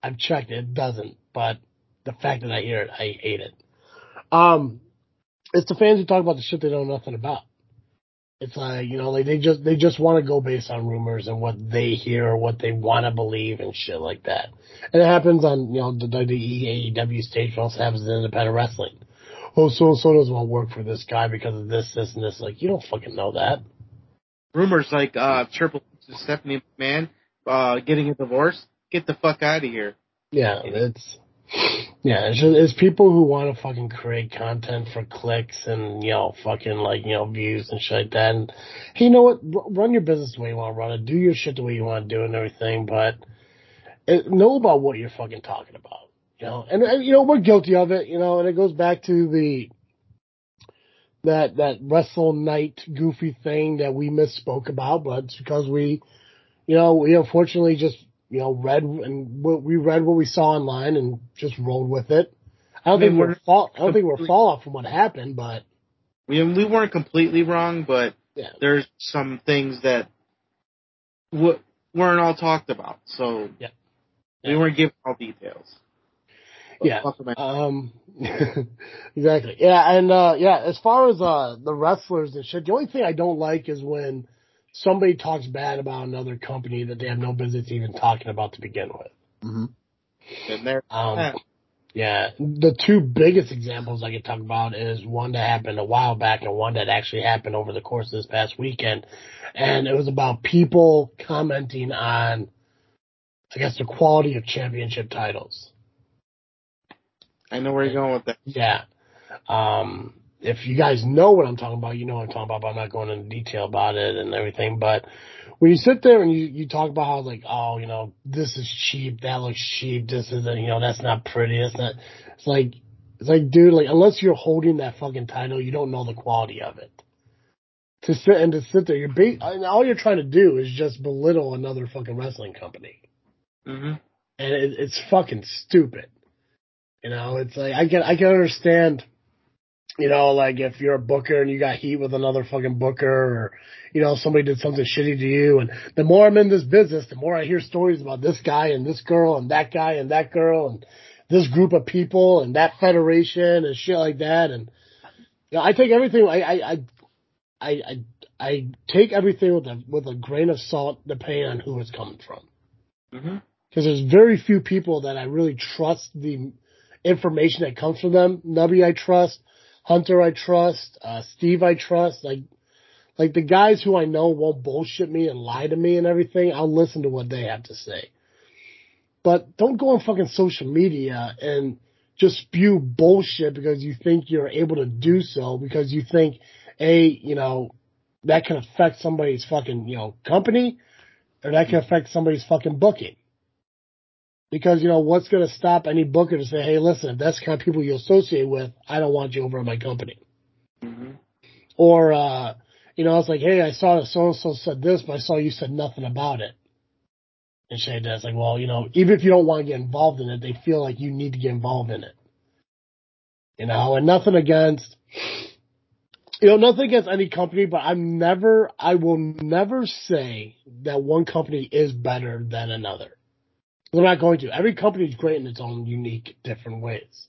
I've checked it. It doesn't, but the fact that I hear it, I hate it. Um, it's the fans who talk about the shit they know nothing about. It's like, you know, like they just, they just want to go based on rumors and what they hear or what they want to believe and shit like that. And it happens on, you know, the W W E, A E W stage, but also happens in independent wrestling. Oh, so-and-so doesn't want to work for this guy because of this, this, and this. Like, you don't fucking know that. Rumors like, uh, Triple H, Stephanie McMahon, uh, getting a divorce. Get the fuck out of here. Yeah, it's, yeah, it's, just, it's people who want to fucking create content for clicks and, you know, fucking, like, you know, views and shit like that. And, hey, you know what? R- run your business the way you want to run it. Do your shit the way you want to do it and everything, but it, know about what you're fucking talking about, you know? And, and, you know, we're guilty of it, you know, and it goes back to the, that, that Wrestle Night goofy thing that we misspoke about, but it's because we, you know, we unfortunately just, you know, read and we read what we saw online and just rolled with it. I don't I mean, think we're, we're fault. I don't think we're fall off from what happened, but we we weren't completely wrong. But yeah, there's some things that w- weren't all talked about, so yeah. Yeah. We weren't given all details. But yeah, um, exactly. Yeah, and uh, yeah, as far as uh, the wrestlers and shit, the only thing I don't like is when somebody talks bad about another company that they have no business even talking about to begin with. Mm-hmm. And there, um, yeah, the two biggest examples I could talk about is one that happened a while back and one that actually happened over the course of this past weekend. And it was about people commenting on, I guess, the quality of championship titles. I know where you're going with that. Yeah. Um, if you guys know what I'm talking about, you know what I'm talking about, but I'm not going into detail about it and everything. But when you sit there and you, you talk about how, like, oh, you know, this is cheap, that looks cheap, this isn't, you know, that's not pretty, it's not, it's like, it's like, dude, like, unless you're holding that fucking title, you don't know the quality of it. To sit and to sit there, you're be, and all you're trying to do is just belittle another fucking wrestling company. Mm-hmm. And it, it's fucking stupid. You know, it's like, I can, I can understand, you know, like, if you're a booker and you got heat with another fucking booker or, you know, somebody did something shitty to you. And the more I'm in this business, the more I hear stories about this guy and this girl and that guy and that girl and this group of people and that federation and shit like that. And, you know, I take everything, I, I, I, I, I take everything with a, with a grain of salt, depending on who it's coming from. Mm-hmm. Because there's very few people that I really trust the information that comes from them. Nubby I trust. Hunter I trust, uh, Steve I trust, like, like the guys who I know won't bullshit me and lie to me and everything, I'll listen to what they have to say. But don't go on fucking social media and just spew bullshit because you think you're able to do so, because you think, A, you know, that can affect somebody's fucking, you know, company, or that can affect somebody's fucking booking. Because, you know, what's going to stop any booker to say, hey, listen, if that's the kind of people you associate with, I don't want you over at my company. Mm-hmm. Or, uh, you know, it's like, hey, I saw that so-and-so said this, but I saw you said nothing about it. And Shane does, like, well, you know, even if you don't want to get involved in it, they feel like you need to get involved in it. You know, and nothing against, you know, nothing against any company, but I'm never, I will never say that one company is better than another. We're not going to. Every company is great in its own unique, different ways.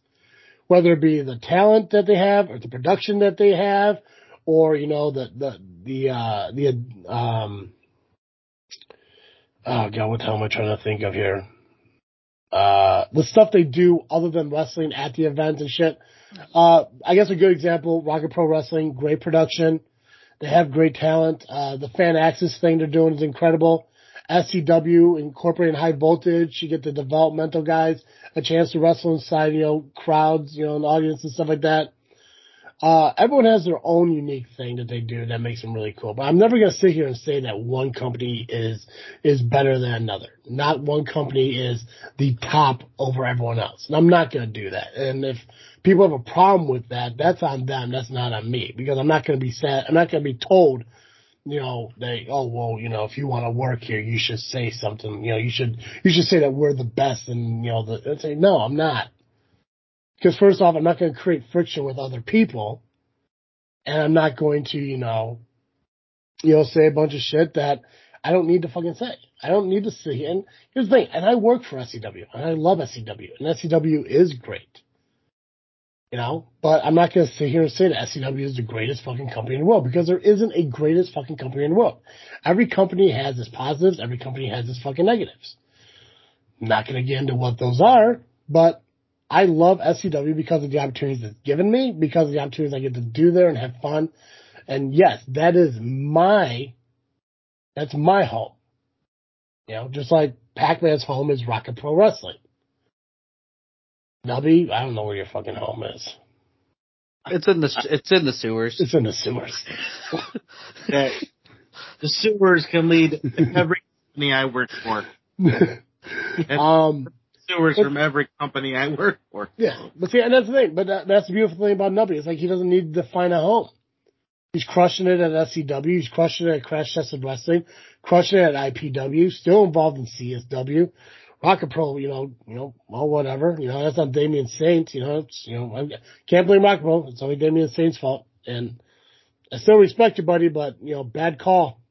Whether it be the talent that they have, or the production that they have, or, you know, the, the, the, uh, the, um, oh god, what the hell am I trying to think of here? Uh, the stuff they do other than wrestling at the events and shit. Uh, I guess a good example, Rocket Pro Wrestling, great production. They have great talent. Uh, the fan access thing they're doing is incredible. S C W incorporating high voltage, you get the developmental guys a chance to wrestle inside, you know, crowds, you know, an audience and stuff like that. Uh, everyone has their own unique thing that they do that makes them really cool. But I'm never going to sit here and say that one company is, is better than another. Not one company is the top over everyone else. And I'm not going to do that. And if people have a problem with that, that's on them. That's not on me, because I'm not going to be sad. I'm not going to be told, you know, they, oh, well, you know, if you want to work here, you should say something, you know, you should, you should say that we're the best and, you know, the, and say, no, I'm not. Because first off, I'm not going to create friction with other people, and I'm not going to, you know, you know, say a bunch of shit that I don't need to fucking say. I don't need to see. And here's the thing, and I work for S C W, and I love S C W, and S C W is great. You know, but I'm not going to sit here and say that S C W is the greatest fucking company in the world, because there isn't a greatest fucking company in the world. Every company has its positives. Every company has its fucking negatives. I'm not going to get into what those are, but I love S C W because of the opportunities it's given me, because of the opportunities I get to do there and have fun. And yes, that is my, that's my home. You know, just like Pac-Man's home is Rocket Pro Wrestling. Nubby, I don't know where your fucking home is. It's in the it's in the sewers. It's in the sewers. That, the sewers can lead every company I work for. um, sewers from every company I work for. Yeah, but see, and that's the thing. But that, that's the beautiful thing about Nubby. It's like he doesn't need to find a home. He's crushing it at S C W. He's crushing it at Crash Tested Wrestling. Crushing it at I P W. Still involved in C S W. Rocket Pro, you know, you know, well, whatever. You know, that's not Damian Saint. You know, it's, you know, I can't blame Rocket Pro. It's only Damian Saint's fault. And I still respect you, buddy, but, you know, bad call.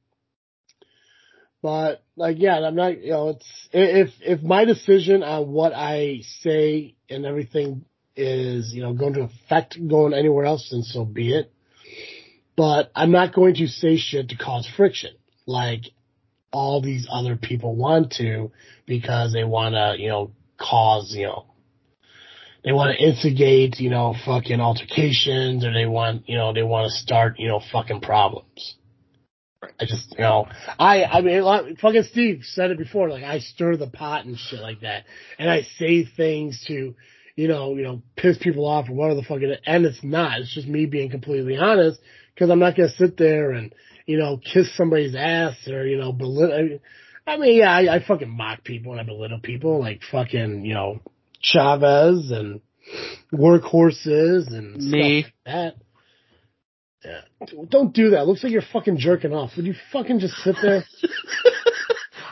But, like, yeah, I'm not, you know, it's, if, if my decision on what I say and everything is, you know, going to affect going anywhere else, then so be it. But I'm not going to say shit to cause friction. Like, all these other people want to, because they want to, you know, cause, you know, they want to instigate, you know, fucking altercations, or they want, you know, they want to start, you know, fucking problems. I just, you know, I, I mean, like, fucking Steve said it before, like, I stir the pot and shit like that, and I say things to, you know, you know, piss people off or whatever the fuck it is, and it's not, it's just me being completely honest, because I'm not going to sit there and, you know, kiss somebody's ass or, you know, belittle. I mean, yeah, I, I fucking mock people and I belittle people like fucking, you know, Chavez and workhorses and Me. Stuff like that. Yeah. Don't do that. Looks like you're fucking jerking off. Would you fucking just sit there?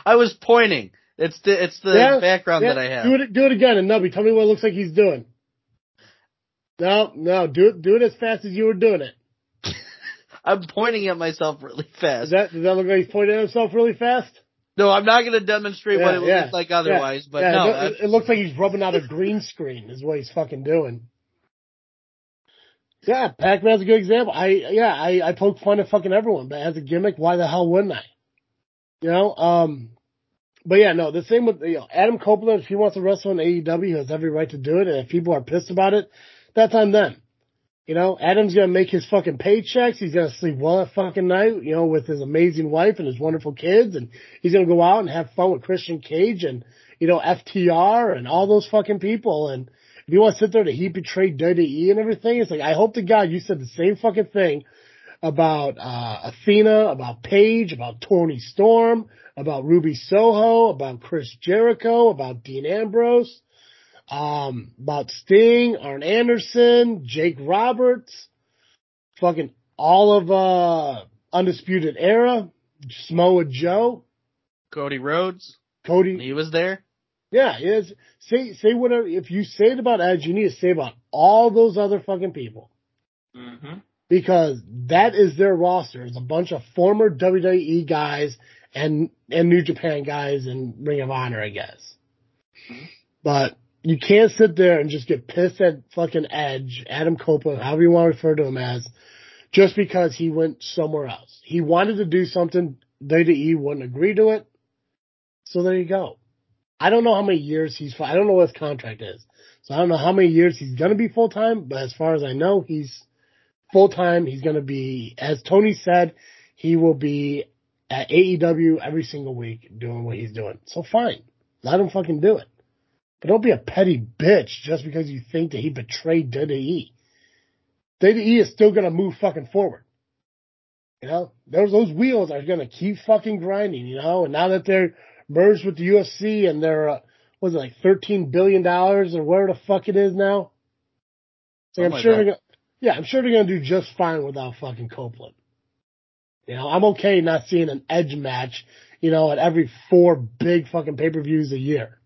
I was pointing. It's the, it's the yeah, background yeah. that I have. Do it, do it again. And Nubby, tell me what it looks like he's doing. No, no, do it, do it as fast as you were doing it. I'm pointing at myself really fast. Does that, does that look like he's pointing at himself really fast? No, I'm not going to demonstrate yeah, what it yeah, looks like otherwise, yeah, but yeah, no. It, it looks like he's rubbing out a green screen is what he's fucking doing. Yeah, Pac-Man's a good example. I Yeah, I, I poke fun at fucking everyone, but as a gimmick, why the hell wouldn't I? You know? um, But yeah, no, the same with, you know, Adam Copeland, if he wants to wrestle in A E W, he has every right to do it, and if people are pissed about it, that's on them. You know, Adam's going to make his fucking paychecks. He's going to sleep well that fucking night, you know, with his amazing wife and his wonderful kids. And he's going to go out and have fun with Christian Cage and, you know, F T R and all those fucking people. And if you want to sit there that he betrayed W W E and everything, it's like, I hope to God you said the same fucking thing about uh Athena, about Paige, about Tony Storm, about Ruby Soho, about Chris Jericho, about Dean Ambrose. Um, about Sting, Arn Anderson, Jake Roberts, fucking all of, uh, Undisputed Era, Samoa Joe. Cody Rhodes. Cody. He was there. Yeah, he is. Say, say whatever, if you say it about Edge, you need to say about all those other fucking people. Mm-hmm. Because that is their roster. It's a bunch of former W W E guys and, and New Japan guys and Ring of Honor, I guess. But, you can't sit there and just get pissed at fucking Edge, Adam Copeland, however you want to refer to him as, just because he went somewhere else. He wanted to do something, W W E wouldn't agree to it, so there you go. I don't know how many years he's, I don't know what his contract is, so I don't know how many years he's going to be full-time, but as far as I know, he's full-time, he's going to be, as Tony said, he will be at A E W every single week doing what he's doing. So fine, let him fucking do it. But don't be a petty bitch just because you think that he betrayed W W E. W W E is still going to move fucking forward. You know, those, those wheels are going to keep fucking grinding, you know, and now that they're merged with the U F C and they're, uh, what is it, like thirteen billion dollars or whatever the fuck it is now? So oh I'm sure they're gonna, yeah, I'm sure they're going to do just fine without fucking Copeland. You know, I'm okay not seeing an Edge match, you know, at every four big fucking pay-per-views a year.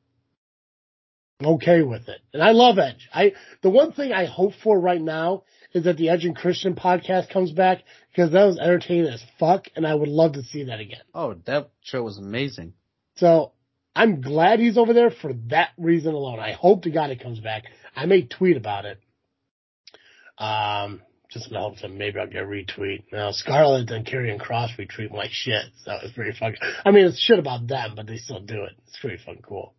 I'm okay with it. And I love Edge. I, the one thing I hope for right now is that the Edge and Christian podcast comes back, because that was entertaining as fuck, and I would love to see that again. Oh, that show was amazing. So I'm glad he's over there for that reason alone. I hope to God it comes back. I may tweet about it. Um, just in the hopes that maybe I'll get a retweet. Now, Scarlett and Karrion Cross retweet my shit, so it's pretty fucking, I mean, it's shit about them, but they still do it. It's pretty fucking cool.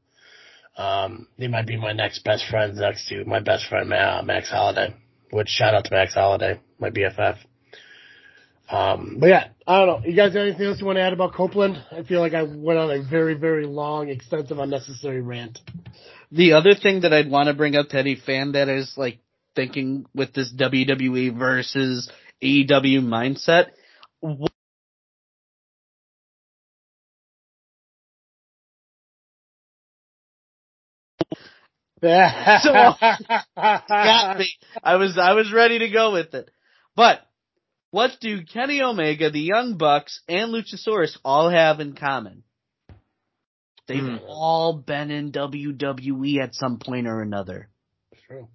Um, they might be my next best friends next to my best friend, uh, Max Holiday, which shout out to Max Holiday, my B F F. Um, but yeah, I don't know. You guys have anything else you want to add about Copeland? I feel like I went on a very, very long, extensive, unnecessary rant. The other thing that I'd want to bring up to any fan that is like thinking with this W W E versus A E W mindset, what so, got me. I was I was ready to go with it. But what do Kenny Omega, the Young Bucks, and Luchasaurus all have in common? They've mm. all been in W W E at some point or another. True.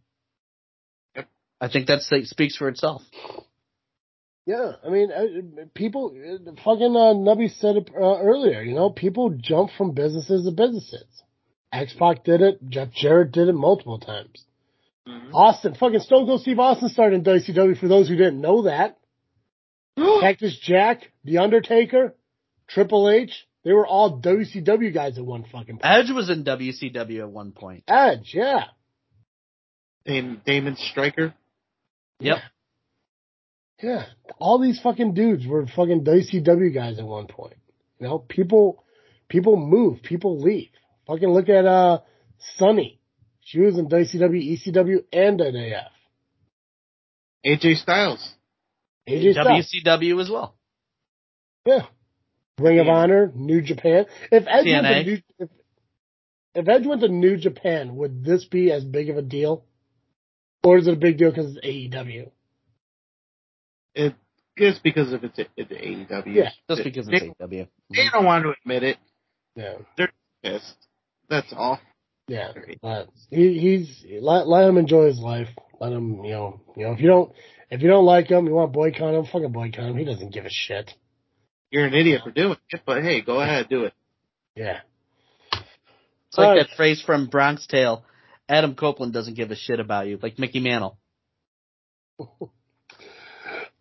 Yep. I think that speaks for itself. Yeah, I mean, I, people, fucking uh, Nubby said it uh, earlier, you know, people jump from businesses to businesses. X-Pac did it. Jeff Jarrett did it multiple times. Mm-hmm. Austin, fucking Stone Cold Steve Austin started in W C W for those who didn't know that. Cactus Jack, The Undertaker, Triple H, they were all W C W guys at one fucking point. Edge was in W C W at one point. Edge, yeah. Dam- Damon Stryker. Yep. Yeah. yeah. All these fucking dudes were fucking W C W guys at one point. You know, people, people move, people leave. Fucking look at, uh, Sunny. She was in W C W, E C W, and N A F. A J Styles. A J W C W Styles. As well. Yeah. Ring yeah. of Honor, New Japan. If Edge, went to New, if, if Edge went to New Japan, would this be as big of a deal? Or is it a big deal because it's A E W? It is because of it's, it's A E W. Yeah, just because it's they, A E W. They don't want to admit it. Yeah. They're pissed. That's all. Yeah, uh, he, he's let, let him enjoy his life. Let him, you know, you know. If you don't, if you don't like him, you want to boycott him. Fucking boycott him. He doesn't give a shit. You're an idiot for doing it, but hey, go ahead, do it. Yeah. It's like uh, that phrase from Bronx Tale: Adam Copeland doesn't give a shit about you, like Mickey Mantle.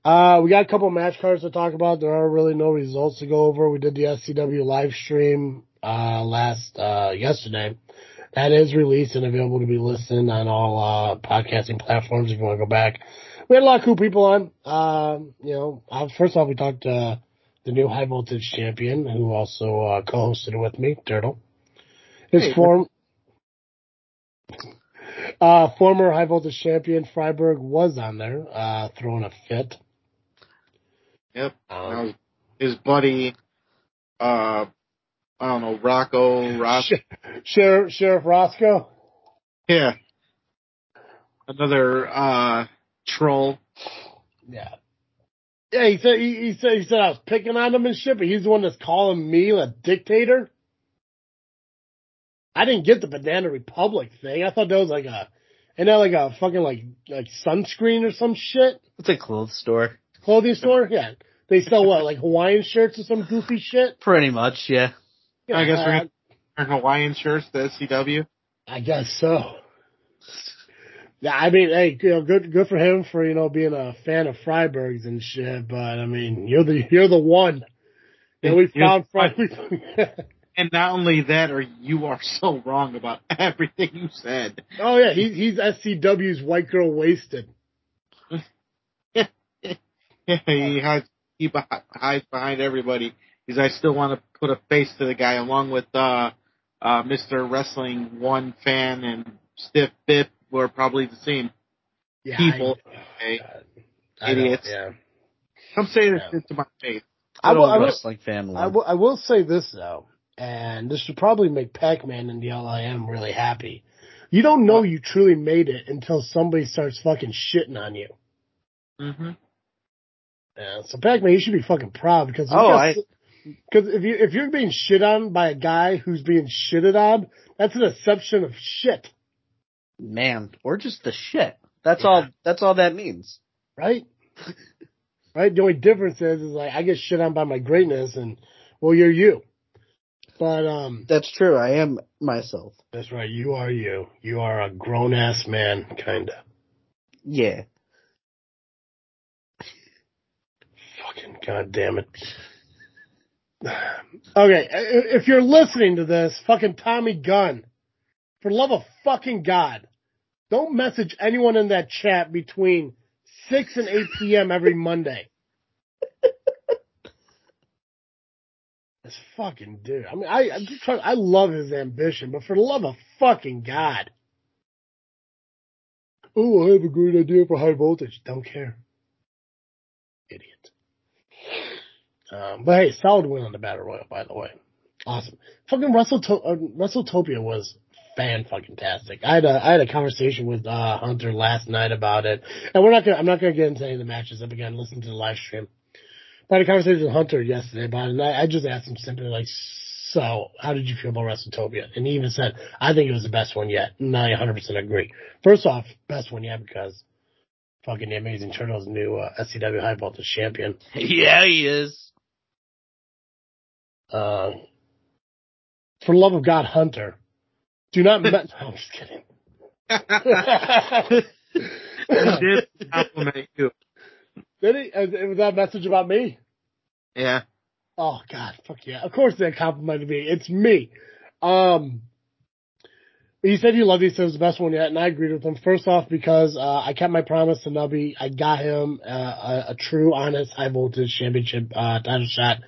Uh, we got a couple of match cards to talk about. There are really no results to go over. We did the S C W live stream uh, last uh, yesterday. That is released and available to be listened on all uh, podcasting platforms if you want to go back. We had a lot of cool people on. Uh, you know, uh, first off, we talked to uh, the new High Voltage Champion, who also uh, co-hosted with me, Turtle. His hey, form, uh, former High Voltage Champion, Freiburg, was on there uh, throwing a fit. Yep. Um, his buddy, uh, I don't know, Rocco, Roscoe. Sheriff, Sheriff Roscoe? Yeah. Another uh, troll. Yeah. Yeah, he said he, he said he said I was picking on him and shit, but he's the one that's calling me a dictator. I didn't get the Banana Republic thing. I thought that was like a, and that like a fucking like like sunscreen or some shit. It's a clothes store. Clothing store? Yeah. They sell what, like Hawaiian shirts or some goofy shit? Pretty much, yeah. You know, I guess uh, we're going to wear Hawaiian shirts to S C W. I guess so. Yeah, I mean, hey, you know, good good for him for, you know, being a fan of Freiburg's and shit, but I mean, you're the you're the one. You know, we found Freiburg. And not only that, or you are so wrong about everything you said. Oh yeah, he's he's S C W's White Girl Wasted. Yeah, he hides he hides behind everybody. I still want to put a face to the guy, along with uh, uh, Mister Wrestling One Fan and Stiff Bip were probably the same yeah, people. I, okay. I Idiots. Know, yeah. Come say this yeah. to my face. I will, I will, wrestling family. I will, I will say this, though, and this should probably make Pac-Man and the L A M really happy. You don't know you truly made it until somebody starts fucking shitting on you. Mm-hmm. Yeah, so Pac-Man, you should be fucking proud because... Oh, I... Because if you if you're being shit on by a guy who's being shitted on, that's an assumption of shit, man, or just the shit. That's yeah. all. That's all that means, right? Right. The only difference is, is like I get shit on by my greatness, and well, you're you. But um, that's true. I am myself. That's right. You are you. You are a grown ass man, kinda. Yeah. Fucking goddamn it. Okay, if you're listening to this, fucking Tommy Gunn, for the love of fucking God, don't message anyone in that chat between six and eight p m every Monday. This fucking dude. I mean, I I'm just trying, I love his ambition, but for the love of fucking God. Oh, I have a great idea for high voltage. Don't care. Idiot. Um, but hey, solid win on the Battle Royal, by the way. Awesome. Fucking WrestleTo- uh, WrestleTopia was fan-fucking-tastic. I had a, I had a conversation with uh, Hunter last night about it. And we're not gonna, I'm not going to get into any of the matches up again. Listen to the live stream. But I had a conversation with Hunter yesterday about it, and I, I just asked him simply, like, so, how did you feel about WrestleTopia? And he even said, I think it was the best one yet. And I one hundred percent agree. First off, best one yet because fucking the Amazing Turtle's new uh, S C W High Voltage champion. Yeah, he is. Uh, for the love of God, Hunter, do not. Me- no, I'm just kidding. He did compliment you. Did he? It was that message about me. Yeah. Oh God, fuck yeah! Of course they complimented me. It's me. Um, he said he loved it. He said it was the best one yet, and I agreed with him. First off, because uh, I kept my promise to Nubby. I got him uh, a, a true, honest, high voltage championship uh, title shot.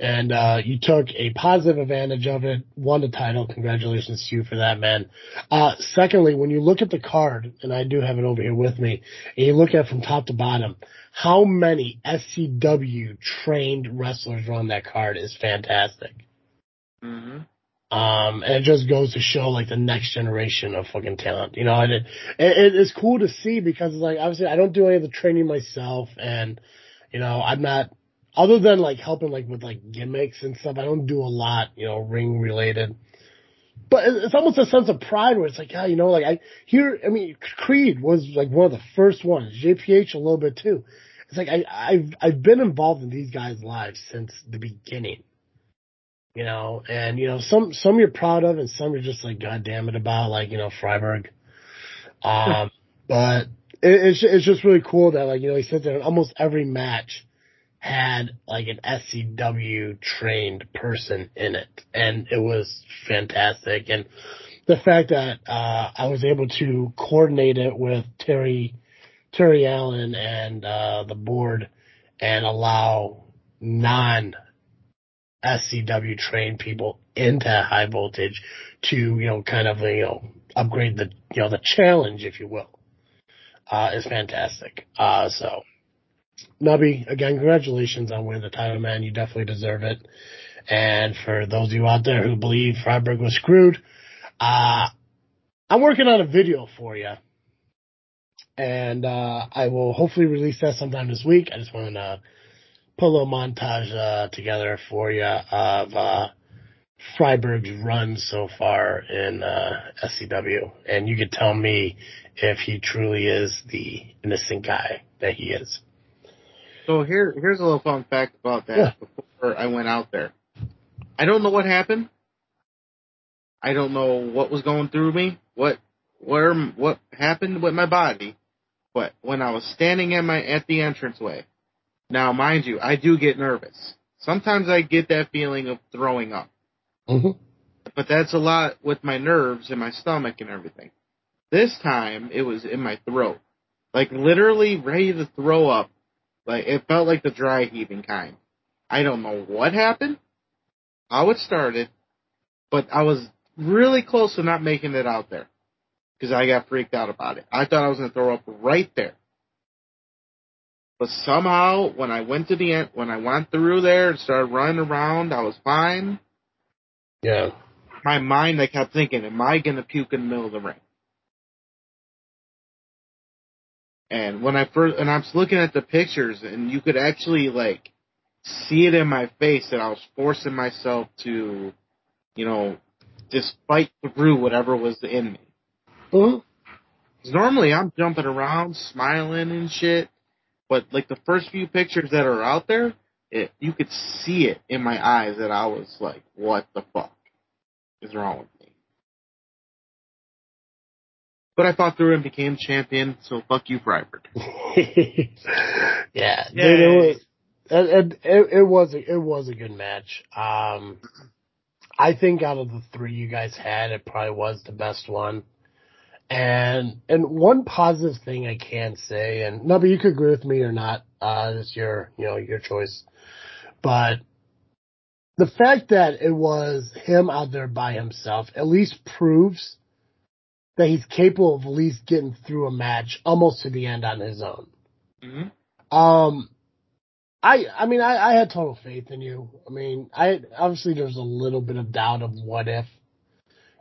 And uh you took a positive advantage of it, won the title. Congratulations to you for that, man. Uh secondly, when you look at the card, and I do have it over here with me, and you look at it from top to bottom, how many S C W-trained wrestlers are on that card is fantastic. Mm-hmm. Um, and it just goes to show, like, the next generation of fucking talent. You know, and it, it, it's cool to see because, like, obviously I don't do any of the training myself, and, you know, I'm not... Other than, like, helping, like, with, like, gimmicks and stuff, I don't do a lot, you know, ring-related. But it's almost a sense of pride where it's like, yeah, you know, like, I here, I mean, Creed was, like, one of the first ones. J P H a little bit, too. It's like, I, I've I've been involved in these guys' lives since the beginning, you know. And, you know, some, some you're proud of and some you're just like, God damn it about, like, you know, Freiburg. Um, but it, it's it's just really cool that, like, you know, he sits there in almost every match had, like, an S C W-trained person in it, and it was fantastic. And the fact that uh, I was able to coordinate it with Terry Terry Allen and uh, the board and allow non-S C W-trained people into high voltage to, you know, kind of, you know, upgrade the, you know, the challenge, if you will, uh, is fantastic. Uh, so... Nubby, again, congratulations on winning the title, man. You definitely deserve it. And for those of you out there who believe Freiburg was screwed, uh, I'm working on a video for you. And uh, I will hopefully release that sometime this week. I just want to put a little montage uh, together for you of uh, Freiburg's run so far in uh, S C W. And you could tell me if he truly is the innocent guy that he is. So here, here's a little fun fact about that. Yeah. Before I went out there, I don't know what happened. I don't know what was going through me, what, where, what happened with my body. But when I was standing in my at the entranceway, now mind you, I do get nervous. Sometimes I get that feeling of throwing up, mm-hmm. But that's a lot with my nerves and my stomach and everything. This time it was in my throat, like literally ready to throw up. Like, it felt like the dry heaving kind. I don't know what happened, how it started, but I was really close to not making it out there because I got freaked out about it. I thought I was going to throw up right there. But somehow, when I went to the end, when I went through there and started running around, I was fine. Yeah. My mind, I kept thinking, am I going to puke in the middle of the ring? And when I first, and I was looking at the pictures, and you could actually, like, see it in my face that I was forcing myself to, you know, just fight through whatever was in me. Mm-hmm. 'Cause normally I'm jumping around, smiling and shit, but, like, the first few pictures that are out there, it, you could see it in my eyes that I was like, what the fuck is wrong with me? But I fought through and became champion, so fuck you, Freiburg. Yeah. Dude, it was, it, it, it, was a, it was a good match. Um, I think out of the three you guys had, it probably was the best one. And and one positive thing I can say, and Nubby, you could agree with me or not, uh, it's your, you know, your choice. But the fact that it was him out there by himself at least proves that he's capable of at least getting through a match almost to the end on his own. Mm-hmm. Um, I I mean, I, I had total faith in you. I mean, I obviously there's a little bit of doubt of what if,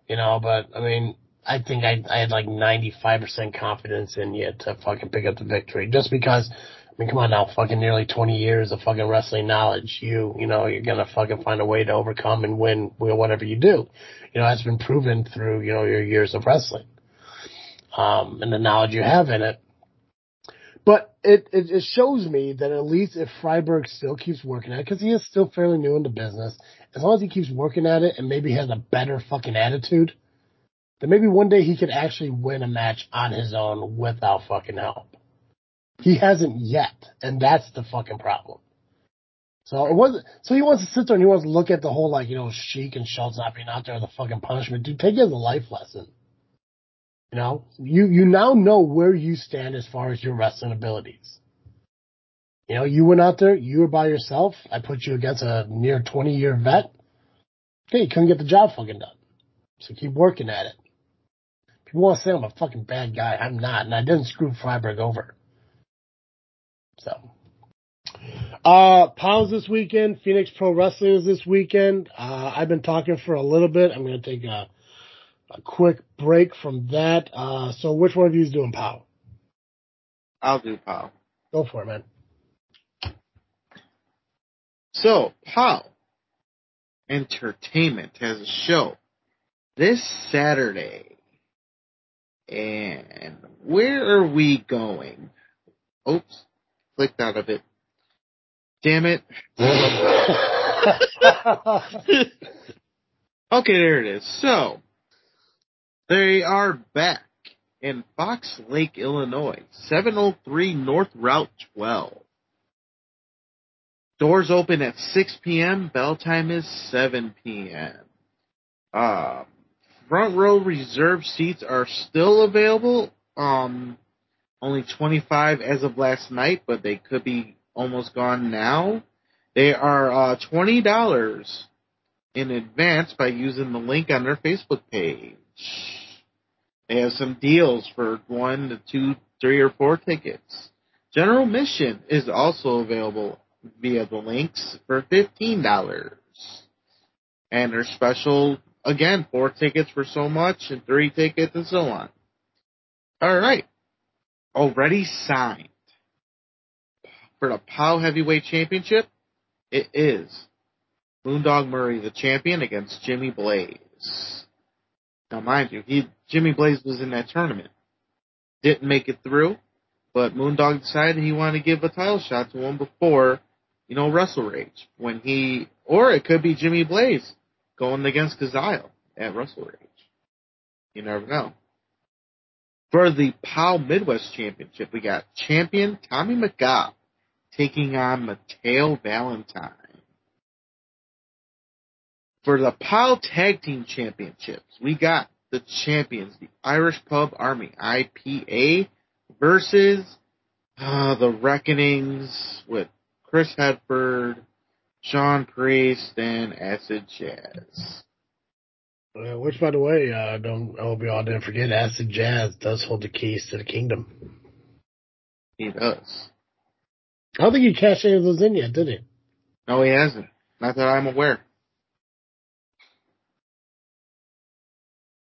you know, but I mean, I think I, I had like ninety-five percent confidence in you to fucking pick up the victory. Just because, I mean, come on now, fucking nearly twenty years of fucking wrestling knowledge. You, you know, you're going to fucking find a way to overcome and win whatever you do. You know, that's been proven through, you know, your years of wrestling. Um, and the knowledge you have in it. But it, it, it shows me that at least if Freiburg still keeps working at it, because he is still fairly new in the business, as long as he keeps working at it and maybe has a better fucking attitude, then maybe one day he could actually win a match on his own without fucking help. He hasn't yet, and that's the fucking problem. So it wasn't. So he wants to sit there and he wants to look at the whole, like, you know, Sheik and Schultz not being out there with a fucking punishment. Dude, take it as a life lesson. You know, you you now know where you stand as far as your wrestling abilities. You know, you went out there, you were by yourself. I put you against a near twenty-year vet. Okay, you couldn't get the job fucking done. So keep working at it. You want to say I'm a fucking bad guy. I'm not, and I didn't screw Freiburg over. So, uh, Pounds this weekend. Phoenix Pro Wrestling is this weekend. Uh, I've been talking for a little bit. I'm going to take a, a quick break from that. Uh, so which one of you is doing P O W? I'll do P O W. Go for it, man. So, P O W Entertainment has a show this Saturday. And where are we going? Oops, clicked out of it. Damn it. Okay, there it is. So, they are back in Fox Lake, Illinois, seven oh three North Route twelve. Doors open at six p.m., bell time is seven p.m. Um. Front row reserve seats are still available, um, only twenty-five as of last night, but they could be almost gone now. They are uh, twenty dollars in advance by using the link on their Facebook page. They have some deals for one to two, three, or four tickets. General admission is also available via the links for fifteen dollars. And their special... Again, four tickets for so much and three tickets and so on. All right. Already signed. For the P O W Heavyweight Championship, it is Moondog Murray, the champion, against Jimmy Blaze. Now, mind you, he Jimmy Blaze was in that tournament. Didn't make it through, but Moondog decided he wanted to give a title shot to him before, you know, Wrestle Rage. When he, or it could be Jimmy Blaze going against Kazile at Wrestle Rage. You never know. For the P O W Midwest Championship, we got champion Tommy McGough taking on Mateo Valentine. For the P O W Tag Team Championships, we got the champions, the Irish Pub Army, I P A, versus uh, the Reckonings with Chris Hedford, Sean Priest, and Acid Jazz. Uh, which, by the way, uh, don't, I hope you all didn't forget, Acid Jazz does hold the keys to the kingdom. He does. I don't think he cashed any of those in yet, did he? No, he hasn't. Not that I'm aware.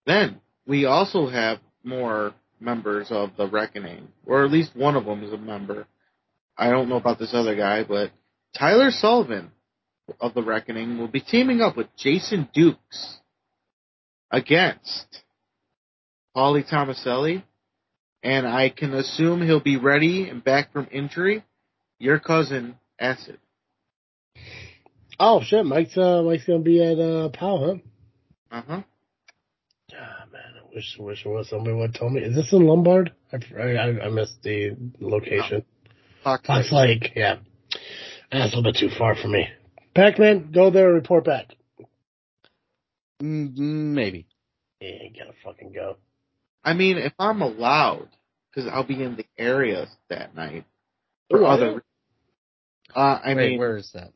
Then, we also have more members of the Reckoning, or at least one of them is a member. I don't know about this other guy, but Tyler Sullivan of the Reckoning will be teaming up with Jason Dukes against Paulie Tomaselli, and I can assume he'll be ready and back from injury, your cousin, Acid. Oh shit, Mike's uh, Mike's gonna be at uh, Power, huh? Uh huh. Ah man, I wish wish it was somebody would tell me. Is this in Lombard? I I, I missed the location. Fox oh. Lake. Lake, yeah. That's a little bit too far for me. Pac-Man, go there and report back. Maybe. Yeah, you gotta fucking go. I mean, if I'm allowed, because I'll be in the area that night. For Ooh, other, yeah. uh, I Wait, mean, where is that?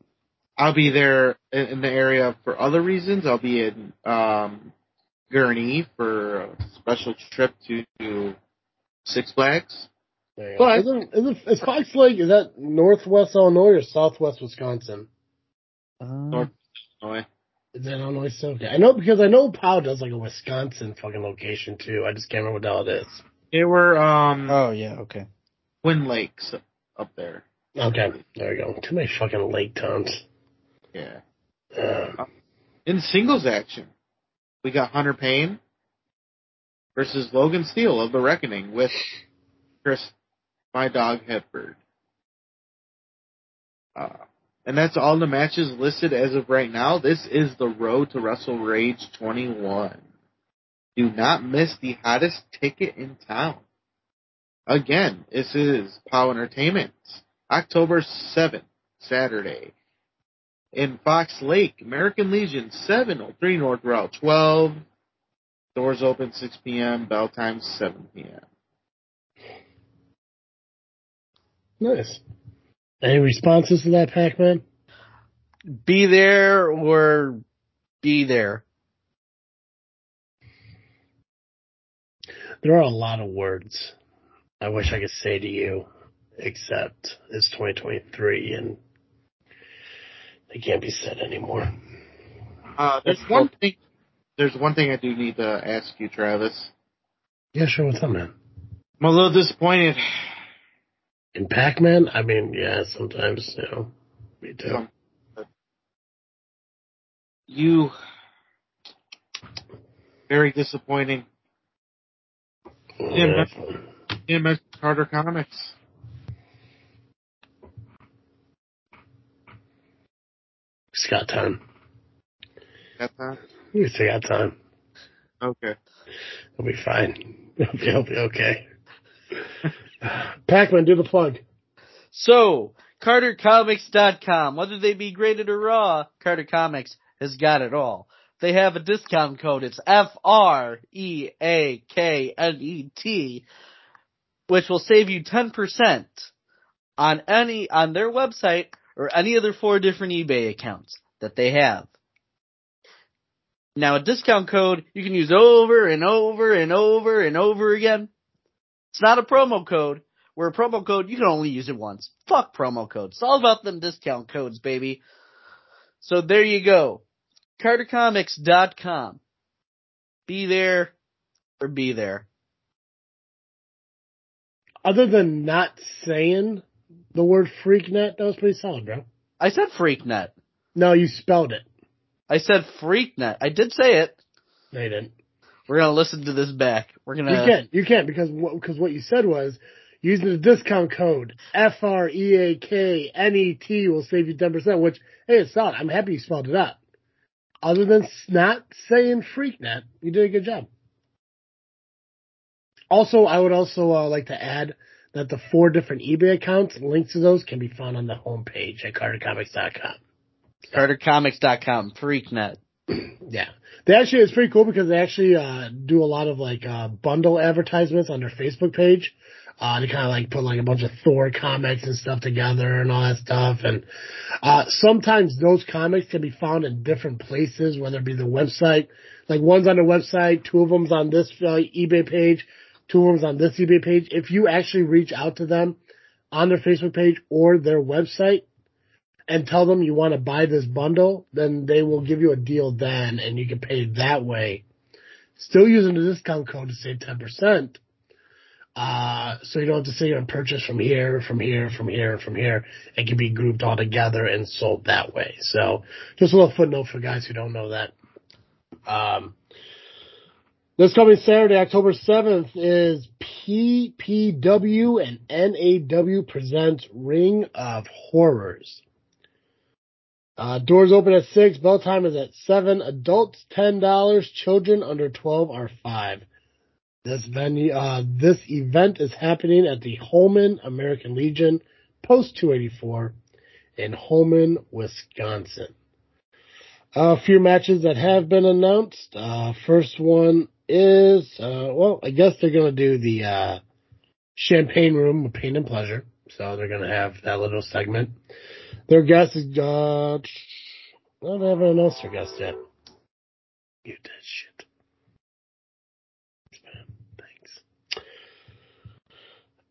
I'll be there in the area for other reasons. I'll be in um, Gurnee for a special trip to Six Flags. But isn't, isn't, is Fox Lake, is that northwest Illinois or southwest Wisconsin? Um, North Illinois. Is that Illinois still? Yeah, I know because I know Powell does like a Wisconsin fucking location too. I just can't remember what that is. They were, um. Oh, yeah, okay. Twin Lakes up there. Okay, there you go. Too many fucking lake towns. Yeah. Uh, in singles action, we got Hunter Payne versus Logan Steele of The Reckoning with Chris, my dog, Hepburn. Uh, and that's all the matches listed as of right now. This is the road to Wrestle Rage twenty-one. Do not miss the hottest ticket in town. Again, this is P O W Entertainment. October seventh, Saturday. In Fox Lake, American Legion, seven oh three North Route twelve. Doors open six p.m., bell time seven p.m. Nice. Any responses to that, Pac-Man? Be there or be there. There are a lot of words I wish I could say to you, except it's twenty twenty-three and they can't be said anymore. Uh, there's That's one thing. There's one thing I do need to ask you, Travis. Yeah, sure. What's up, man? I'm a little disappointed. In Pac-Man? I mean, yeah, sometimes, you know, me too. You, very disappointing. Yeah. Didn't mention Carter Comics. It's got time. Got time? It's got time. Okay. It'll be fine. It'll be, it'll be okay. Pac-Man, do the plug. So, Carter Comics dot com. Whether they be graded or raw, Carter Comics has got it all. They have a discount code. It's F R E A K N E T, which will save you ten percent on any on their website or any of their four different eBay accounts that they have. Now, a discount code you can use over and over and over and over again. It's not a promo code. Where a promo code, you can only use it once. Fuck promo codes. It's all about them discount codes, baby. So there you go. Carter Comics dot com. Be there or be there. Other than not saying the word freaknet, that was pretty solid, bro. I said freaknet. No, you spelled it. I said freaknet. I did say it. No, you didn't. We're going to listen to this back. We're gonna. You can't. You can't because what, because what you said was using the discount code F R E A K N E T will save you ten percent, which, hey, it's solid. I'm happy you spelled it up. Other than not saying freaknet, you did a good job. Also, I would also uh, like to add that the four different eBay accounts, links to those can be found on the homepage at Carter Comics dot com. Carter Comics dot com, freaknet. Yeah. They actually, it's pretty cool because they actually uh, do a lot of like uh, bundle advertisements on their Facebook page. Uh, they kind of like put like a bunch of Thor comics and stuff together and all that stuff. And uh, sometimes those comics can be found in different places, whether it be the website, like one's on the website, two of them's on this uh, eBay page, two of them's on this eBay page. If you actually reach out to them on their Facebook page or their website, and tell them you want to buy this bundle, then they will give you a deal then, and you can pay that way. Still using the discount code to save ten percent. Uh, so you don't have to say you're going to purchase from here, from here, from here, from here. It can be grouped all together and sold that way. So just a little footnote for guys who don't know that. Um, this coming Saturday, October seventh, is P P W and N A W presents Ring of Horrors. Uh, doors open at six. Bell time is at seven. Adults ten dollars. Children under twelve are five. This venue, uh, this event is happening at the Holman American Legion, Post two eighty-four, in Holman, Wisconsin. A few matches that have been announced. Uh, first one is, uh, well, I guess they're going to do the uh, Champagne Room with Pain and Pleasure. So they're going to have that little segment. Their guest is, uh, I don't have anyone else their guest yet. Mute that shit. Thanks.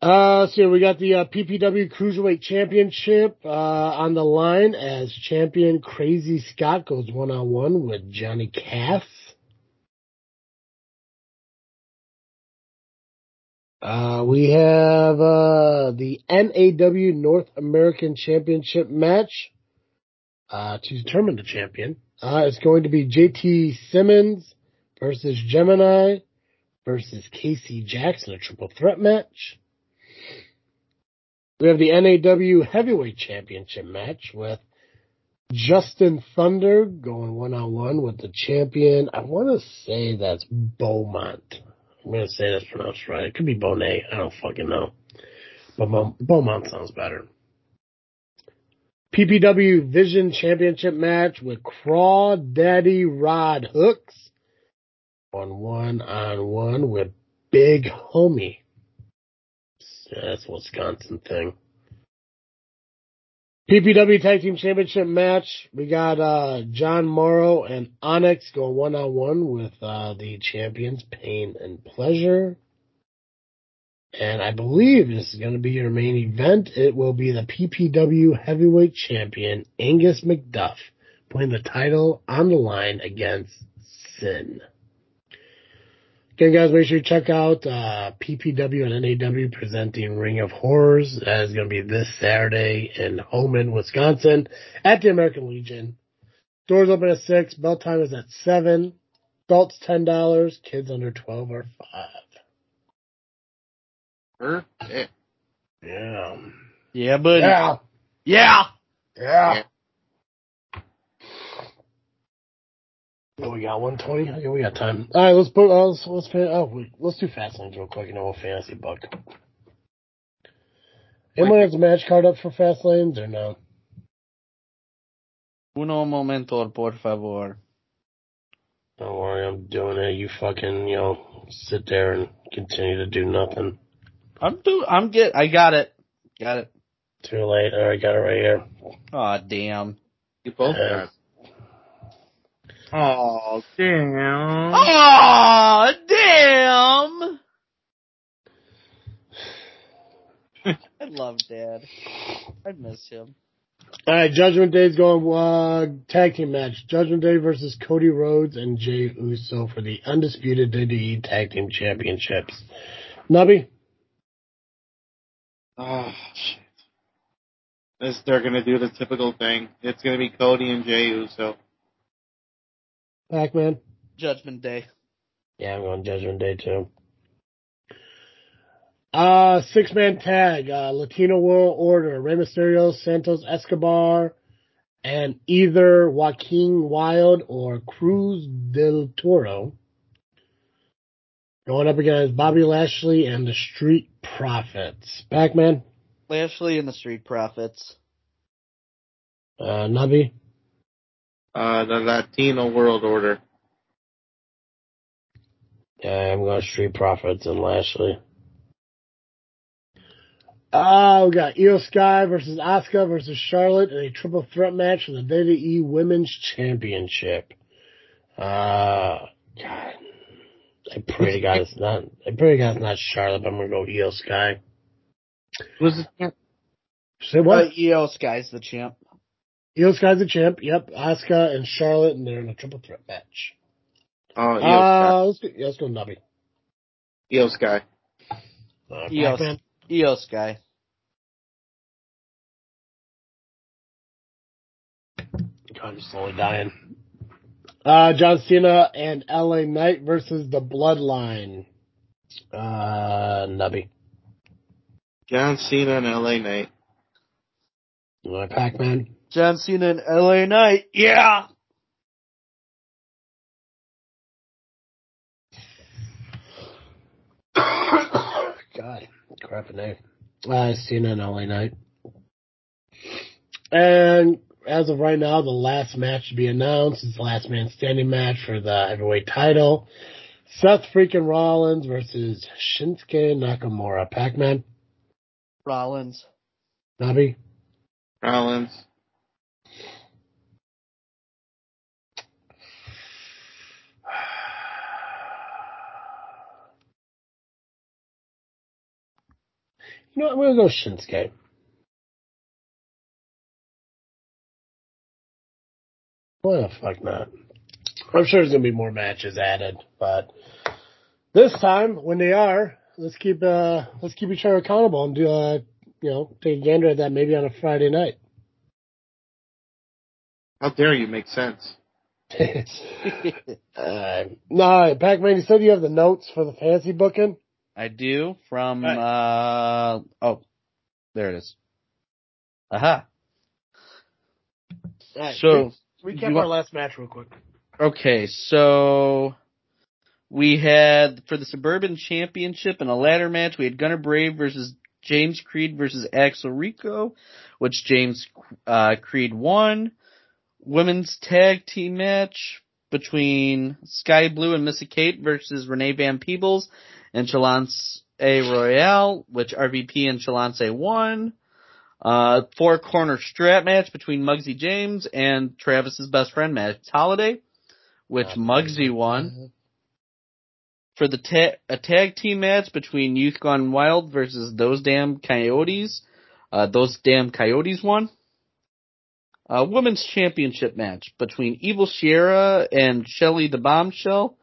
Uh, so we got the uh, P P W Cruiserweight Championship uh, on the line as champion Crazy Scott goes one-on-one with Johnny Cass. Uh, we have, uh, the N A W North American Championship match, uh, to determine the champion. Uh, it's going to be J T Simmons versus Gemini versus Casey Jackson, a triple threat match. We have the N A W Heavyweight Championship match with Justin Thunder going one-on-one with the champion. I want to say that's Beaumont. I'm going to say that's pronounced right. It could be Bonet. I don't fucking know. But Beaumont sounds better. P P W Vision Championship match with Crawdaddy Rod Hooks on one-on-one with Big Homie. Yeah, that's a Wisconsin thing. P P W Tag Team Championship match. We got uh, John Morrow and Onyx going one-on-one with uh, the champions, Pain and Pleasure. And I believe this is going to be your main event. It will be the P P W Heavyweight Champion, Angus McDuff, putting the title on the line against Sin. Again, guys, make sure you check out uh, P P W and N A W presenting Ring of Horrors. That is going to be this Saturday in Holman, Wisconsin at the American Legion. Doors open at six. Bell time is at seven. Adults ten dollars. Kids under twelve are five. Yeah. Yeah. Yeah, buddy. Yeah. Yeah. Yeah. Oh, we got one twenty? Okay, we got time. All right, let's put, uh, let's let's, pay, oh, wait, let's do Fast Lanes real quick and then we'll fantasy book. Anyone has a match card up for Fast Lanes or no? Uno momento, por favor. Don't worry, I'm doing it. You fucking, you know, sit there and continue to do nothing. I'm do. I'm get. I got it. Got it. Too late. All right, got it right here. Aw, oh, damn. You both got uh, it. Oh, damn. Oh, damn. I love Dad. I miss him. All right, Judgment Day's going uh, tag team match. Judgment Day versus Cody Rhodes and Jey Uso for the Undisputed W W E Tag Team Championships. Nubby? Oh, shit. This, they're going to do the typical thing. It's going to be Cody and Jey Uso. Pac-Man. Judgment Day. Yeah, I'm going Judgment Day, too. Uh, six-man tag. Uh, Latino World Order. Rey Mysterio, Santos Escobar, and either Joaquin Wilde or Cruz del Toro. Going up against Bobby Lashley and the Street Profits. Pac-Man. Lashley and the Street Profits. Uh, Nubby. Uh, the Latino World Order. Yeah, I'm going Street Profits and Lashley. Uh, we got Io Sky versus Asuka versus Charlotte in a triple threat match for the W W E Women's Championship. Uh, God. I pray to God it's not, I pray to God it's not Charlotte, but I'm going to go Io Sky. Who's the champ? Say what? Uh, Io Sky's the champ. Io Sky's the champ. Yep, Asuka and Charlotte, and they're in a triple threat match. Oh, Io Sky. Uh, let's, go, yeah, let's go Nubby. Io Sky. Uh, Io, Io Sky. God, I'm slowly dying. Uh, John Cena and L A Knight versus the Bloodline. Uh, Nubby. John Cena and L A Knight. Uh, Pac-Man. John Cena and L A Knight. Yeah! God, crap in there. Uh, Cena and L A Knight. And as of right now, the last match to be announced is the last man standing match for the heavyweight title. Seth freaking Rollins versus Shinsuke Nakamura. Pac-Man. Rollins. Nubby. Rollins. You know what? We'll go Shinsuke. Why the fuck not? I'm sure there's going to be more matches added, but this time, when they are, let's keep uh, let's keep each other accountable and do uh, you know, take a gander at that maybe on a Friday night. How dare you make sense? uh, no, Pac-Man, you said you have the notes for the fantasy booking? I do, from, right. uh, oh, there it is. Aha. Right, so, recap our last match real quick. Okay, so we had, for the Suburban Championship in a ladder match, we had Gunner Brave versus James Creed versus Axel Rico, which James uh, Creed won. Women's tag team match between Sky Blue and Missy Kate versus Renee Van Peebles and Chalance Royale, which R V P and Chalance won. Uh, four corner strap match between Muggsy James and Travis's best friend, Max Holiday, which uh, Muggsy won. For the ta- a tag team match between Youth Gone Wild versus Those Damn Coyotes, uh, Those Damn Coyotes won. A women's championship match between Evil Sierra and Shelly the Bombshell,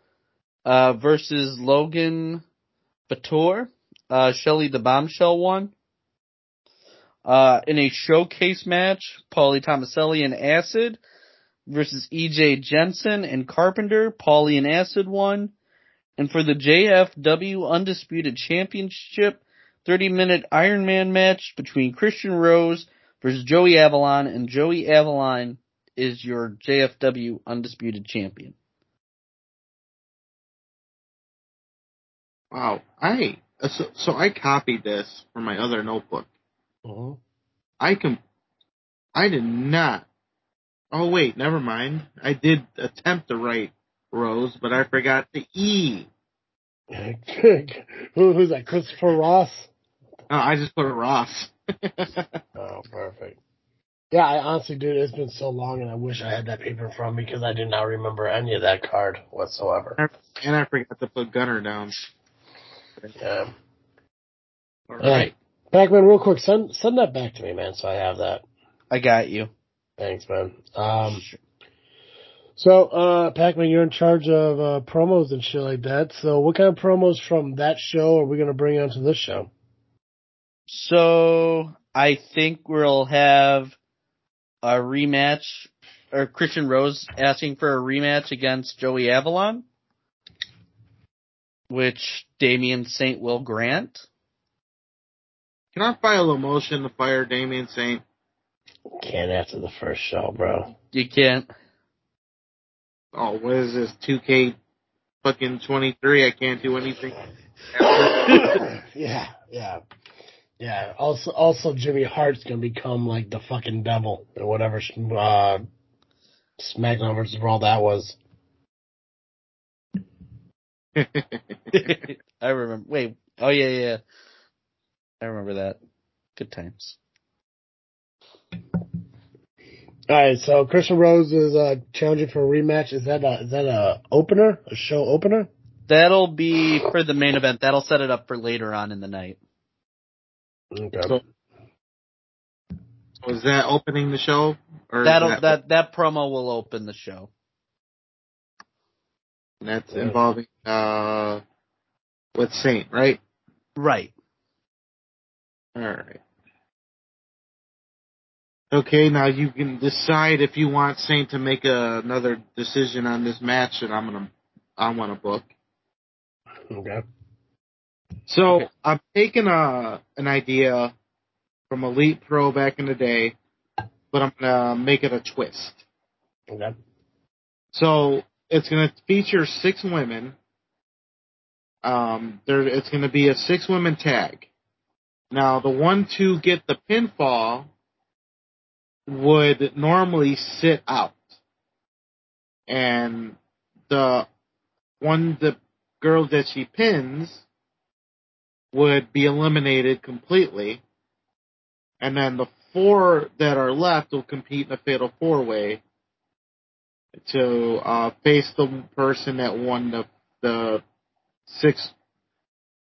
uh, versus Logan Bator, uh, Shelly the Bombshell won. Uh, in a showcase match, Paulie Tomaselli and Acid versus E J Jensen and Carpenter. Paulie and Acid won. And for the J F W Undisputed Championship, thirty minute Iron Man match between Christian Rose versus Joey Avalon. And Joey Avalon is your J F W Undisputed Champion. Wow. I so, so I copied this from my other notebook. Uh-huh. I can. I did not. Oh wait, never mind. I did attempt to write Rose, but I forgot the E. Who, who's that? Christopher Ross? No, I just put Ross. Oh, perfect. Yeah, I honestly, dude, it's been so long, and I wish I had that paper from me because I do not remember any of that card whatsoever. And I forgot to put Gunner down. Yeah. All right. All right. Pac-Man, real quick, send send that back to me, man, so I have that. I got you. Thanks, man. Um, so, uh, Pac-Man, you're in charge of uh, promos and shit like that, so what kind of promos from that show are we going to bring onto this show? So, I think we'll have a rematch, or Christian Rose asking for a rematch against Joey Avalon, which Damian Saint will grant. Can I file a motion to fire Damian Saint? Can't after the first show, bro. You can't. Oh, what is this, two K fucking twenty-three? I can't do anything. yeah, yeah. Yeah, also also Jimmy Hart's going to become like the fucking devil or whatever uh, SmackDown versus Raw that was. I remember. Wait. Oh, yeah, yeah. I remember that. Good times. All right, so Christian Rose is uh, challenging for a rematch. Is that a, is that a opener, a show opener? That'll be for the main event. That'll set it up for later on in the night. Okay. So, was that opening the show? Or That'll, that that that promo will open the show. And that's yeah. involving uh, with Saint, right? Right. All right. Okay, now you can decide if you want Saint to make a, another decision on this match, and I'm gonna, I want to book. Okay. So okay. I'm taking a an idea from Elite Pro back in the day, but I'm going to make it a twist. Okay. So it's going to feature six women. Um, there, it's going to be a six-women tag. Now, the one to get the pinfall would normally sit out. And the one, the girl that she pins would be eliminated completely. And then the four that are left will compete in a fatal four-way to uh, face the person that won the the six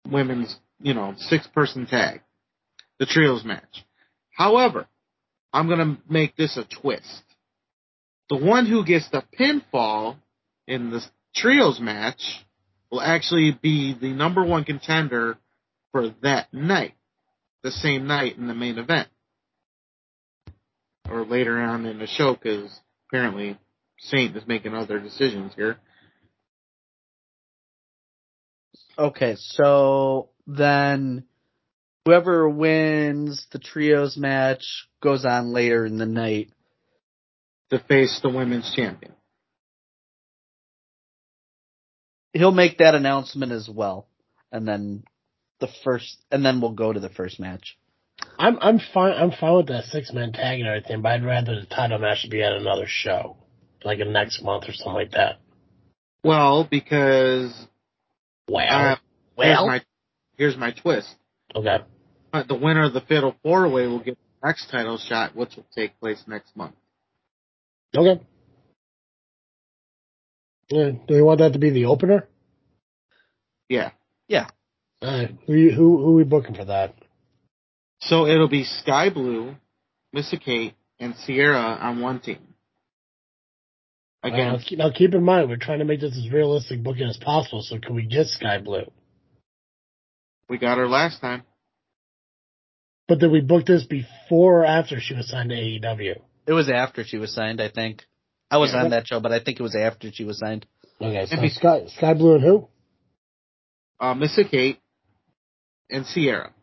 women's, you know, six-person tag, the trios match. However, I'm going to make this a twist. The one who gets the pinfall in the trios match will actually be the number one contender for that night, the same night in the main event, or later on in the show, because apparently Saint is making other decisions here. Okay, so then whoever wins the trios match goes on later in the night to face the women's champion. He'll make that announcement as well, and then the first, and then we'll go to the first match. I'm I'm fine. I'm fine with that six man tag and everything, but I'd rather the title match be at another show, like a next month or something like that. Well, because. Well, uh, well. Here's, my, here's my twist. Okay. Uh, the winner of the Fatal Four Way will get the next title shot, which will take place next month. Okay. Yeah. Do you want that to be the opener? Yeah. Yeah. All right. Who you, who who are we booking for that? So it'll be Sky Blue, Missa Kate, and Sierra on one team. Again, now, now keep in mind, we're trying to make this as realistic booking as possible, so can we get Sky Blue? We got her last time. But did we book this before or after she was signed to A E W? It was after she was signed, I think. I was yeah, on that show, but I think it was after she was signed. Okay, so be, Sky, Sky Blue and who? Uh, Missa Kate and Sierra.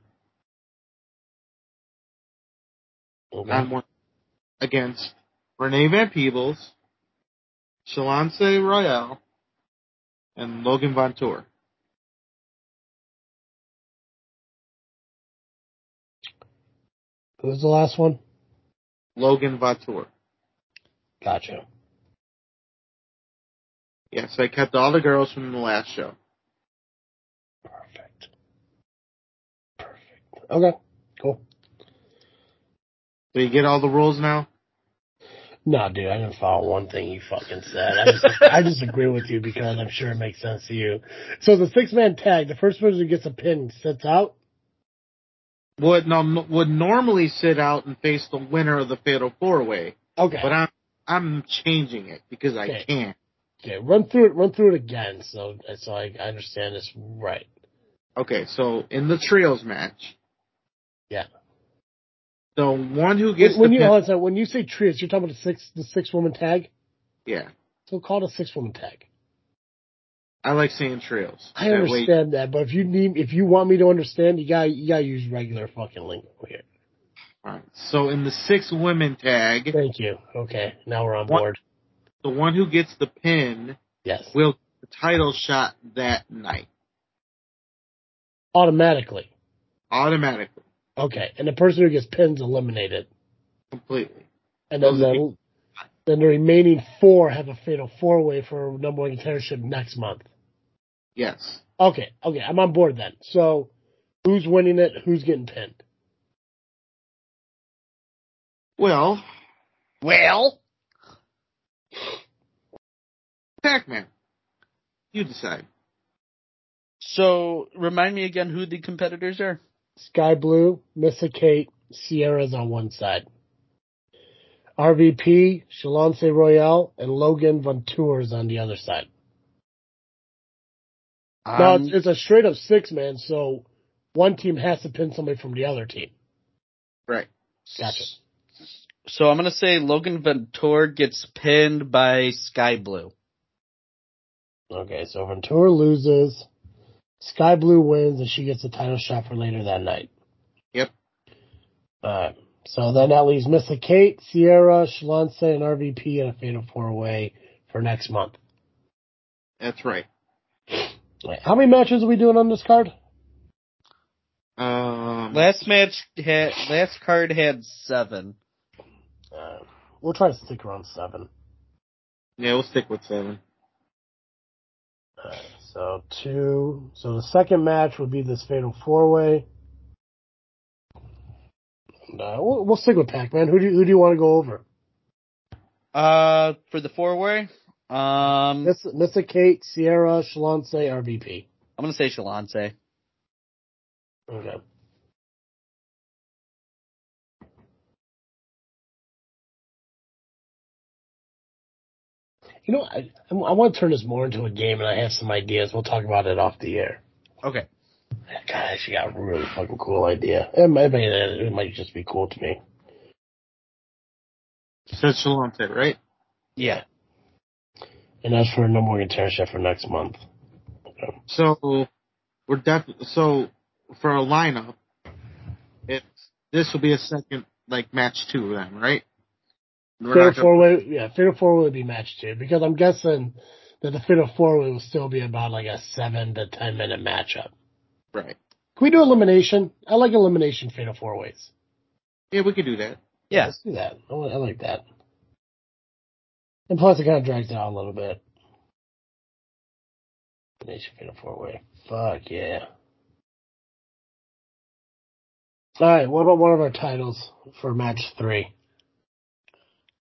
Okay. On one, against Renee Van Peebles, Chalance Royale, and Logan Vontour. Who's the last one? Logan Vontour. Gotcha. Yes, I kept all the girls from the last show. Perfect. Perfect. Okay, cool. Do you get all the rules now? No, dude, I didn't follow one thing you fucking said. I just, I just agree with you because I'm sure it makes sense to you. So the six-man tag, the first person who gets a pin sits out? Would no, would normally sit out and face the winner of the Fatal Four-Way. Okay. But I'm, I'm changing it because I okay. can't. Okay, run through it Run through it again so, so I, I understand this right. Okay, so in the trios match. Yeah. The one who gets when, when the you, pin- also, when you say trios, you're talking about the six the six woman tag? Yeah. So call it a six woman tag. I like saying trios. I understand that, but if you need if you want me to understand, you gotta you gotta use regular fucking lingo here. Alright. So in the six women tag. Thank you. Okay. Now we're on one, board. The one who gets the pin yes. will get the title shot that night. Automatically. Automatically. Okay, and the person who gets pins eliminated completely, and then the, then the remaining four have a fatal four way for number one contendership next month. Yes. Okay. Okay, I'm on board then. So, who's winning it? Who's getting pinned? Well, well, Pac-Man, you decide. So, remind me again who the competitors are. Sky Blue, Missa Kate, Sierra's on one side. R V P, Chalance Royale, and Logan Vontour is on the other side. Um, now, it's, it's a straight-up six-man, so one team has to pin somebody from the other team. Right. Gotcha. So I'm going to say Logan Vontour gets pinned by Sky Blue. Okay, so Vontour loses... Sky Blue wins, and she gets the title shot for later that night. Yep. Uh, So then that leaves Missa Kate, Sierra, Schlanze, and R V P in a fatal four-way for next month. That's right. How many matches are we doing on this card? Um, last match had, last card had seven. Uh, we'll try to stick around seven. Yeah, we'll stick with seven. Uh, so two. So the second match would be this fatal four-way. And, uh, we'll, we'll stick with Pac-Man. Who do you, who do you want to go over? Uh, for the four-way, um, Miss, Missa Kate, Sierra, Schlanze, R V P. I'm gonna say Schlanze. Okay. You know, I, I want to turn this more into a game, and I have some ideas. We'll talk about it off the air. Okay. God, I actually got a really fucking cool idea. It might, it might just be cool to me. So it's Shalante, right? Yeah. And that's for No More Contention for next month. Okay. So, we're definitely, so, for a lineup, it's, this will be a second, like, match two of them, right? Fatal four-way, yeah, fatal four-way would be match two, because I'm guessing that the fatal four-way will still be about like a seven to ten minute matchup. Right. Can we do elimination? I like elimination fatal four-ways. Yeah, we could do that. Yeah, let's do that. I, I like that. And plus, it kind of drags it out a little bit. Elimination fatal four-way. Fuck yeah. All right. What about one of our titles for match three?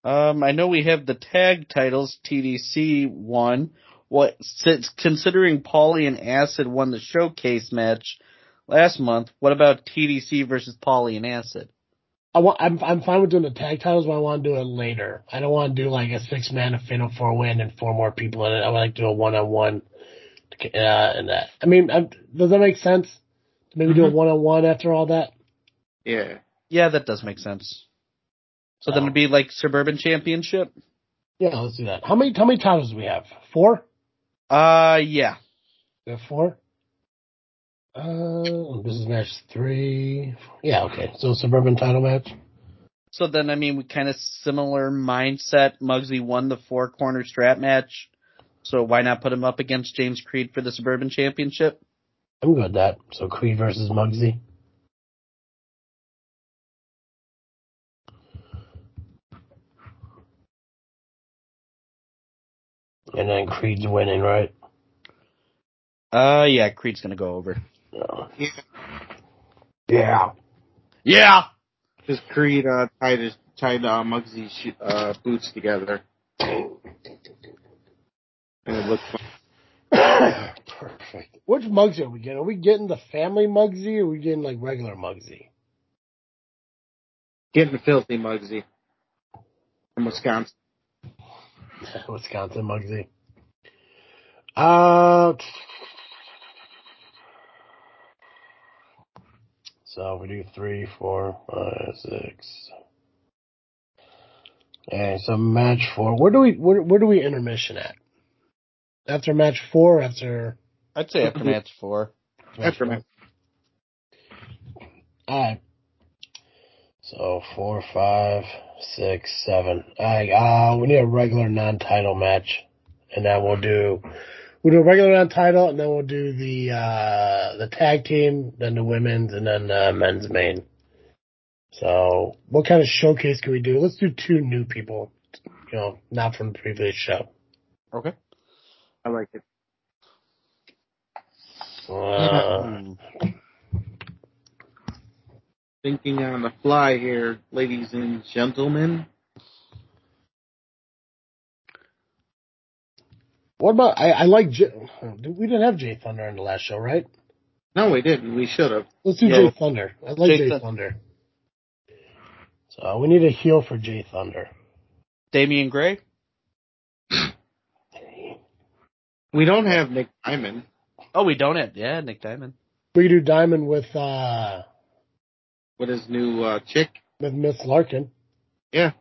Um, I know we have the tag titles, T D C won. What, since considering Paulie and Acid won the showcase match last month, what about T D C versus Paulie and Acid? I want, I'm, I'm fine with doing the tag titles, but I want to do it later. I don't want to do like a six man, a fatal four win and four more people in it. I would like to do a one on one, uh, and that. I mean, I'm, does that make sense? Maybe mm-hmm. do a one on one after all that? Yeah. Yeah, that does make sense. So then it'd be like Suburban Championship? Yeah, let's do that. How many, how many titles do we have? Four? Uh, yeah. We have four? Uh, this is match three. Yeah, okay. So Suburban title match. So then, I mean, we kind of similar mindset. Muggsy won the four corner strap match. So why not put him up against James Creed for the Suburban Championship? I'm good with that. So Creed versus Muggsy. And then Creed's winning, right? Uh, yeah, Creed's gonna go over. Oh. Yeah. Yeah. Yeah! Because Creed, uh, tied his, tied, uh, Muggsy's, uh, boots together. And it looks fun. Perfect. Which Muggsy are we getting? Are we getting the family Muggsy, or are we getting, like, regular Muggsy? Getting the filthy Muggsy. From Wisconsin. Wisconsin Muggsy. Uh, so we do three, four, five, six. And so match four. Where do we where, where do we intermission at? After match four, after I'd say after match four. After, after match. All right. So four, five, six, seven. Alright, uh, we need a regular non-title match, and then we'll do we'll do a regular non-title, and then we'll do the uh, the tag team, then the women's, and then the uh, men's main. So, what kind of showcase can we do? Let's do two new people, you know, not from the previous show. Okay, I like it. Uh, Thinking on the fly here, ladies and gentlemen. What about, I, I like, J, we didn't have Jay Thunder on the last show, right? No, we didn't. We should have. Let's do yeah. Jay Thunder. I like Jay, Jay Th- Thunder. So we need a heel for Jay Thunder. Damian Gray? We don't have Nick Diamond. Oh, we don't have, yeah, Nick Diamond. We do Diamond with, uh... with his new uh, chick. With Miss Larkin. Yeah.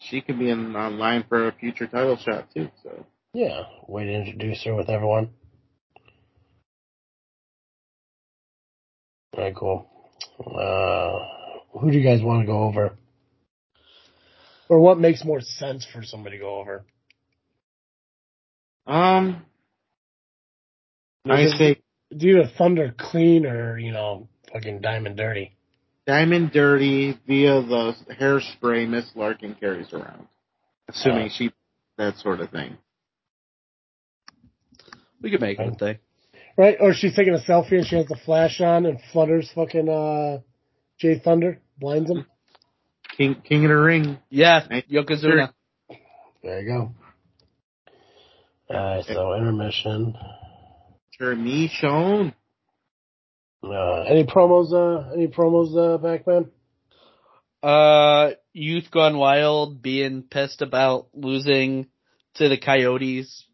She could be in uh, line for a future title shot, too. So yeah. Way to introduce her with everyone. All right, cool. Uh, who do you guys want to go over? Or what makes more sense for somebody to go over? Um, I say do either Thunder Clean or, you know, fucking Diamond Dirty. Diamond Dirty via the hairspray Miss Larkin carries around. Assuming uh, she, that sort of thing. We could make it a thing. Right, or she's taking a selfie and she has the flash on and flutters fucking uh, Jay Thunder, blinds him. King, king of the ring. Yeah, Yokozuna. There you go. Alright, uh, so intermission. Intermission. Uh, any promos, uh, any promos, uh, Pac-Man? Uh, Youth Gone Wild being pissed about losing to the Coyotes.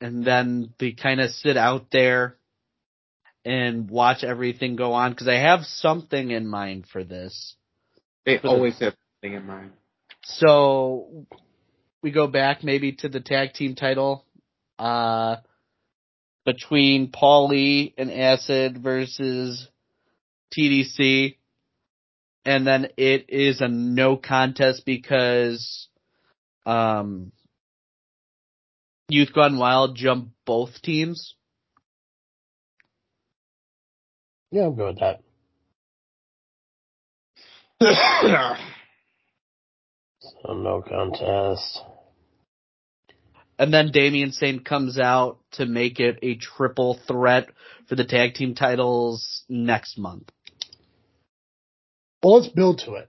And then they kind of sit out there and watch everything go on. Because I have something in mind for this. They for always the, have something in mind. So we go back maybe to the tag team title uh, between Paulie and Acid versus T D C. And then it is a no contest because um, Youth Gone Wild jump both teams. Yeah, I'm good with that. So no contest. And then Damian Saint comes out to make it a triple threat for the tag team titles next month. Well, let's build to it.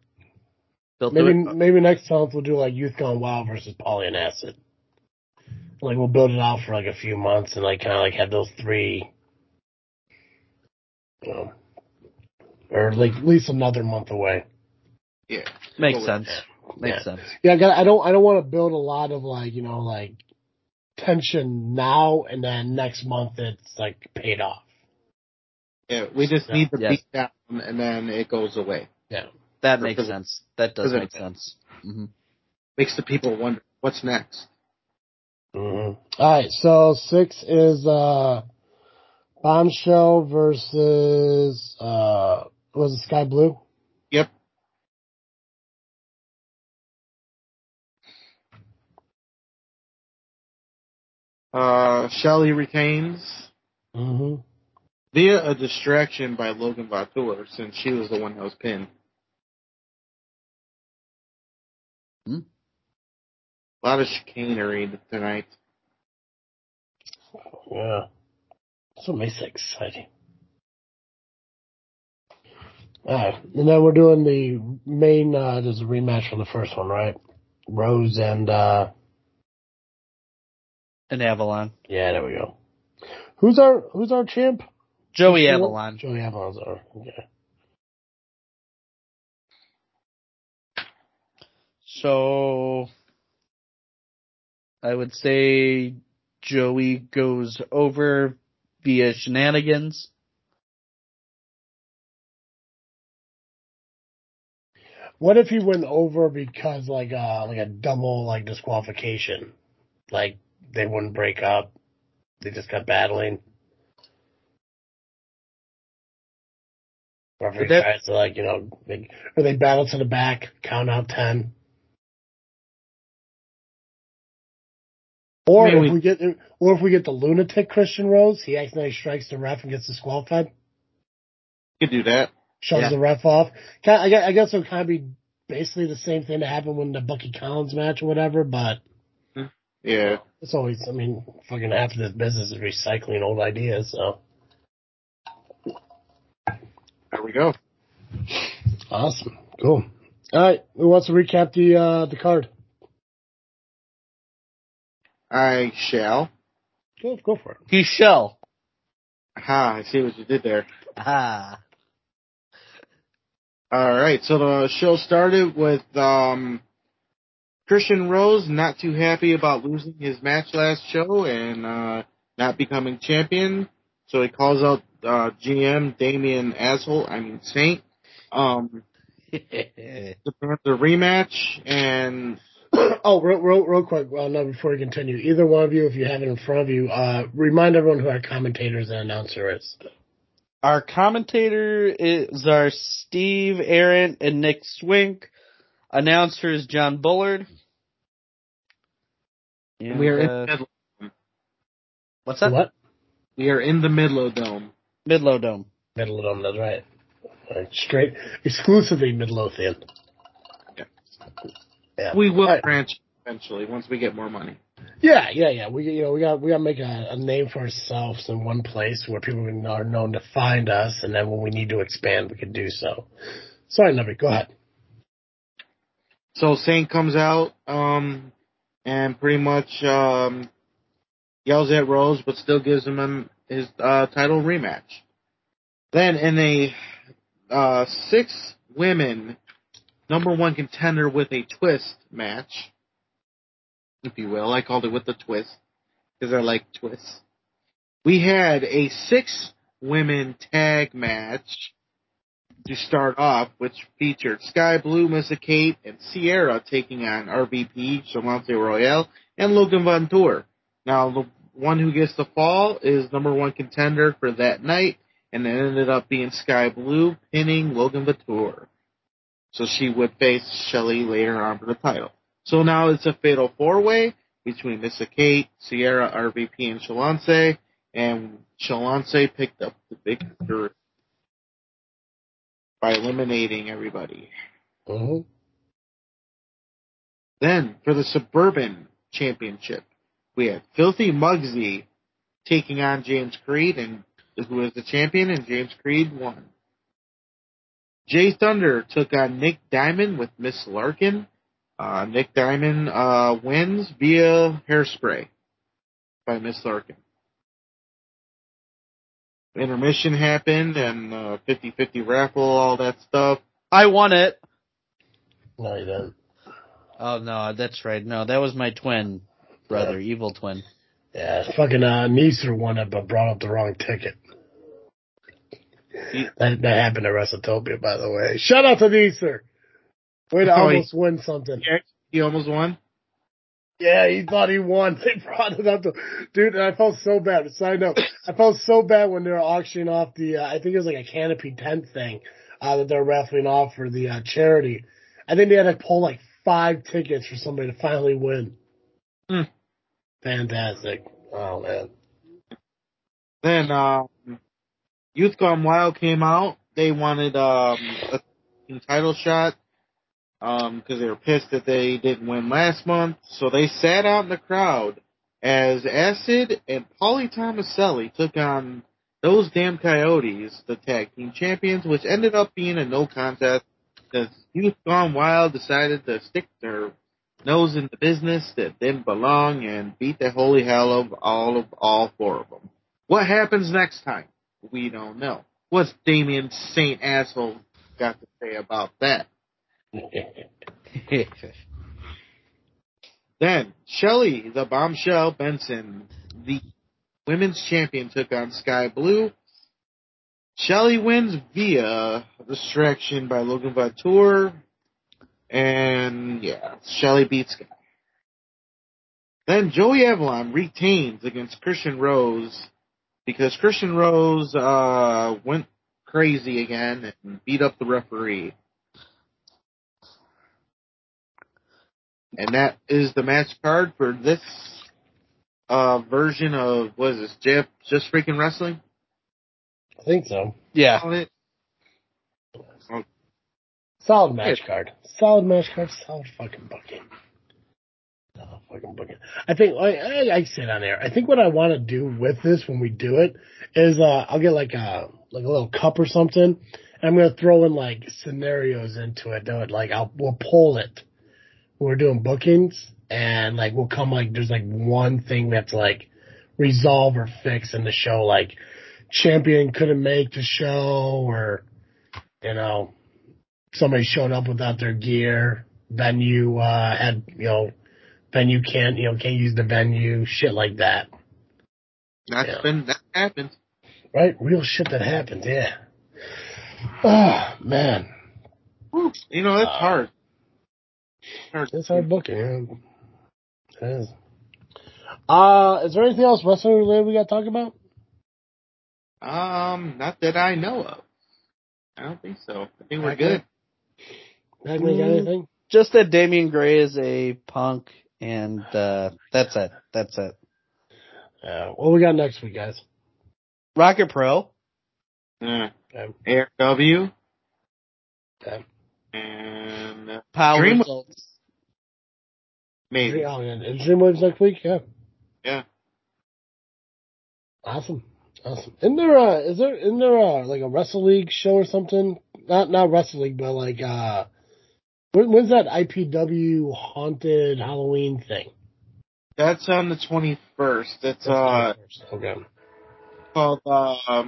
Build maybe to it. Maybe next month we'll do like Youth Gone Wild versus Paulie and Acid. Like we'll build it out for like a few months and like kind of like have those three, you know, or like at least another month away. Yeah, makes sense. Makes yeah. sense. Yeah, I, gotta, I don't. I don't want to build a lot of like you know like tension now and then next month it's like paid off. Yeah, we just yeah. need to yes. beat down and then it goes away. Yeah, that makes sense. That does make sense. Mm-hmm. Makes the people wonder what's next. Mm-hmm. All right, so six is uh, Bombshell versus uh, was it Sky Blue? Yep. Uh, Shelly retains mm-hmm. via a distraction by Logan Vautour, since she was the one that was pinned. Hmm? A lot of chicanery tonight. Yeah. That's what makes it exciting. Alright, and then we're doing the main, uh, there's a rematch from the first one, right? Rose and, uh... and Avalon. Yeah, there we go. Who's our, who's our champ? Joey who's Avalon. Joey Avalon's our, okay. So... I would say Joey goes over via shenanigans. What if he went over because like uh like a double like disqualification? Like they wouldn't break up. They just got battling. Or if he that- tries to like, you know, they, or they battle to the back, count out ten. Or I mean, if we, we get, or if we get the lunatic Christian Rose, he accidentally strikes the ref and gets disqualified. You could do that. Shoves yeah. the ref off. I guess it would kind of be basically the same thing that happened when the Bucky Collins match or whatever, but yeah, it's always. I mean, fucking half of this business is recycling old ideas. So there we go. Awesome. Cool. All right, who wants to recap the uh, the card? I shall. Go, go for it. He shall. Ha, I see what you did there. Ah. All right, so the show started with um, Christian Rose not too happy about losing his match last show and uh, not becoming champion. So he calls out uh, G M Damian Asshole, I mean Saint, um, the, the rematch and... Oh, real, real, real quick, well, no, before we continue, either one of you, if you have it in front of you, uh, remind everyone who our commentators and announcer is. Our commentator is our Steve Arendt and Nick Swink. Announcer is John Bullard. And we are uh, in the Midlo. What's that? What? We are in the Midlo Dome. Midlo Dome. Midlo Dome, that's right. right. Straight, exclusively Midlothian. Yeah. Yeah. We will right. branch eventually once we get more money. Yeah, yeah, yeah. We, you know, we got we got to make a, a name for ourselves in one place where people are known to find us, and then when we need to expand, we can do so. Sorry, Nubby, go ahead. So Saint comes out um, and pretty much um, yells at Rose, but still gives him his uh, title rematch. Then in a uh, six women number one contender with a twist match, if you will. I called it with the twist because I like twists. We had a six-women tag match to start off, which featured Sky Blue, Missa Kate, and Sierra taking on R V P, Chalante Royale, and Logan Ventura. Now, the one who gets the fall is number one contender for that night, and it ended up being Sky Blue pinning Logan Ventura. So she would face Shelly later on for the title. So now it's a fatal four-way between Missa Kate, Sierra, R V P, and Chalance, and Chalance picked up the victory by eliminating everybody. Oh. Then, for the Suburban Championship, we had Filthy Muggsy taking on James Creed, and who was the champion, and James Creed won. Jay Thunder took on Nick Diamond with Miss Larkin. Uh, Nick Diamond uh, wins via hairspray by Miss Larkin. Intermission happened and uh, fifty-fifty raffle, all that stuff. I won it. No, you didn't. Oh, no, that's right. No, that was my twin brother, yeah. Evil twin. Yeah, fucking uh, Nieser won it but brought up the wrong ticket. that, that happened to WrestleTopia, by the way. Shout out to Nieser. Way to almost he, win something. He almost won? Yeah, he thought he won. They brought it up to... Dude, I felt so bad. Side note, I felt so bad when they were auctioning off the... Uh, I think it was like a canopy tent thing uh, that they were raffling off for the uh, charity. I think they had to pull like five tickets for somebody to finally win. Mm. Fantastic. Oh, man. Then uh, Youth Gone Wild came out. They wanted um, a title shot. Um, because they were pissed that they didn't win last month. So they sat out in the crowd as Acid and Paulie Tomaselli took on those damn Coyotes, the tag team champions, which ended up being a no contest because Youth Gone Wild decided to stick their nose in the business that didn't belong and beat the holy hell of all of all four of them. What happens next time? We don't know. What's Damian Saint asshole got to say about that? Then Shelly, the bombshell Benson, the women's champion, took on Sky Blue. Shelly wins via distraction by Logan Vautour, and yeah, Shelly beats Sky. Then Joey Avalon retains against Christian Rose because Christian Rose uh, went crazy again and beat up the referee. And that is the match card for this uh, version of, what is this, Jeff, Just Freaking Wrestling? I think so. Yeah. Solid, solid match yeah. card. Solid match card. Solid fucking booking. Solid fucking booking. I think, I, I, I sit on there. I think what I want to do with this when we do it is uh, I'll get like a, like a little cup or something, and I'm going to throw in like scenarios into it. Though it like I'll, we'll pull it. We're doing bookings, and, like, we'll come, like, there's, like, one thing we have to, like, resolve or fix in the show, like, champion couldn't make the show, or, you know, somebody showed up without their gear, venue, uh, had, you know, venue can't, you know, can't use the venue, shit like that. That's yeah. been, that happens. Right? Real shit that happens, yeah. Oh, man. You know, that's uh, hard. It's hard booking. Yeah. It is. Uh, is there anything else wrestling related we got to talk about? Um, not that I know of. I don't think so. I think we're good. Got anything? Just that Damian Gray is a punk, and uh, that's it. That's it. Uh, what we got next week, guys? Rocket Pro. Uh, um, A E W. Okay. And uh, Power Dream Results. Maybe. Oh, yeah. And Dreamwaves next week, yeah. Yeah. Awesome. Awesome. Isn't there a, is there, isn't there a, like a Wrestle League show or something? Not, not Wrestle League, but like, uh, when, when's that I P W haunted Halloween thing? That's on the twenty-first. That's, uh, okay. Called, uh,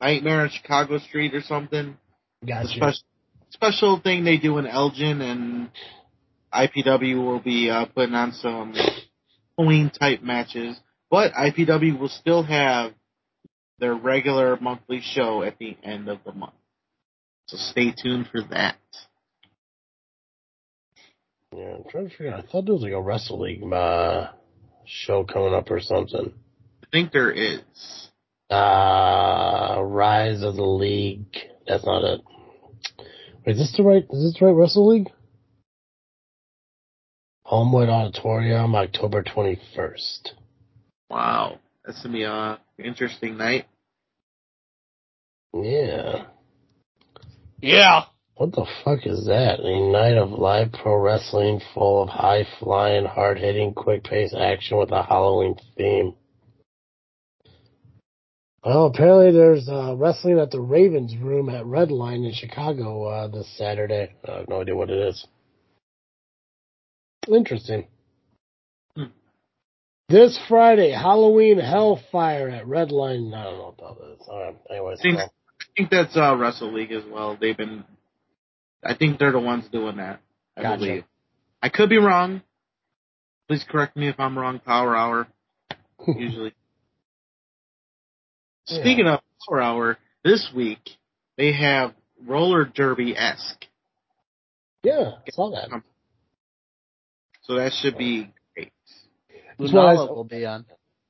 Nightmare on Chicago Street or something. Gotcha. Special, special thing they do in Elgin, and I P W will be, uh, putting on some Halloween type matches. But I P W will still have their regular monthly show at the end of the month. So stay tuned for that. Yeah, I'm trying to figure out. I thought there was like a Wrestle League uh, show coming up or something. I think there is. Uh, Rise of the League. That's not it. Wait, is this the right, is this the right Wrestle League? Homewood Auditorium, October twenty-first. Wow, that's going to be an interesting night. Yeah. Yeah. What the fuck is that? A night of live pro wrestling full of high-flying, hard-hitting, quick-paced action with a Halloween theme. Well, apparently there's uh, wrestling at the Ravens Room at Redline in Chicago uh, this Saturday. I have no idea what it is. Interesting. This Friday, Halloween Hellfire at Redline. I don't know about this. Right. Anyways, I think, so. I think that's uh, Wrestle League as well. They've been. I think they're the ones doing that. I gotcha. believe. I could be wrong. Please correct me if I'm wrong. Power Hour. Usually. Speaking yeah. of Power Hour, this week they have roller derby esque. Yeah, I saw that. So that should be. Lunala will be on.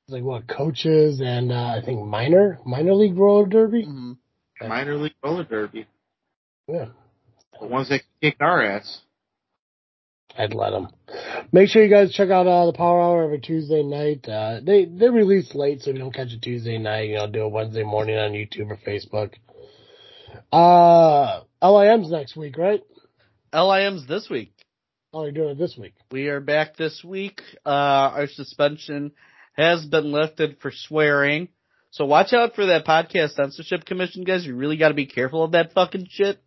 Like what, coaches and uh, I think minor minor league roller derby. Mm-hmm. Okay. Minor league roller derby. Yeah, the ones that kick our ass. I'd let them. Make sure you guys check out uh, the Power Hour every Tuesday night. Uh, they they release late, so if you don't catch it Tuesday night, you know, do it Wednesday morning on YouTube or Facebook. Uh, L A M's next week, right? L A M's this week. Oh, you're doing it this week. We are back this week. Uh, our suspension has been lifted for swearing. So watch out for that podcast censorship commission, guys. You really got to be careful of that fucking shit.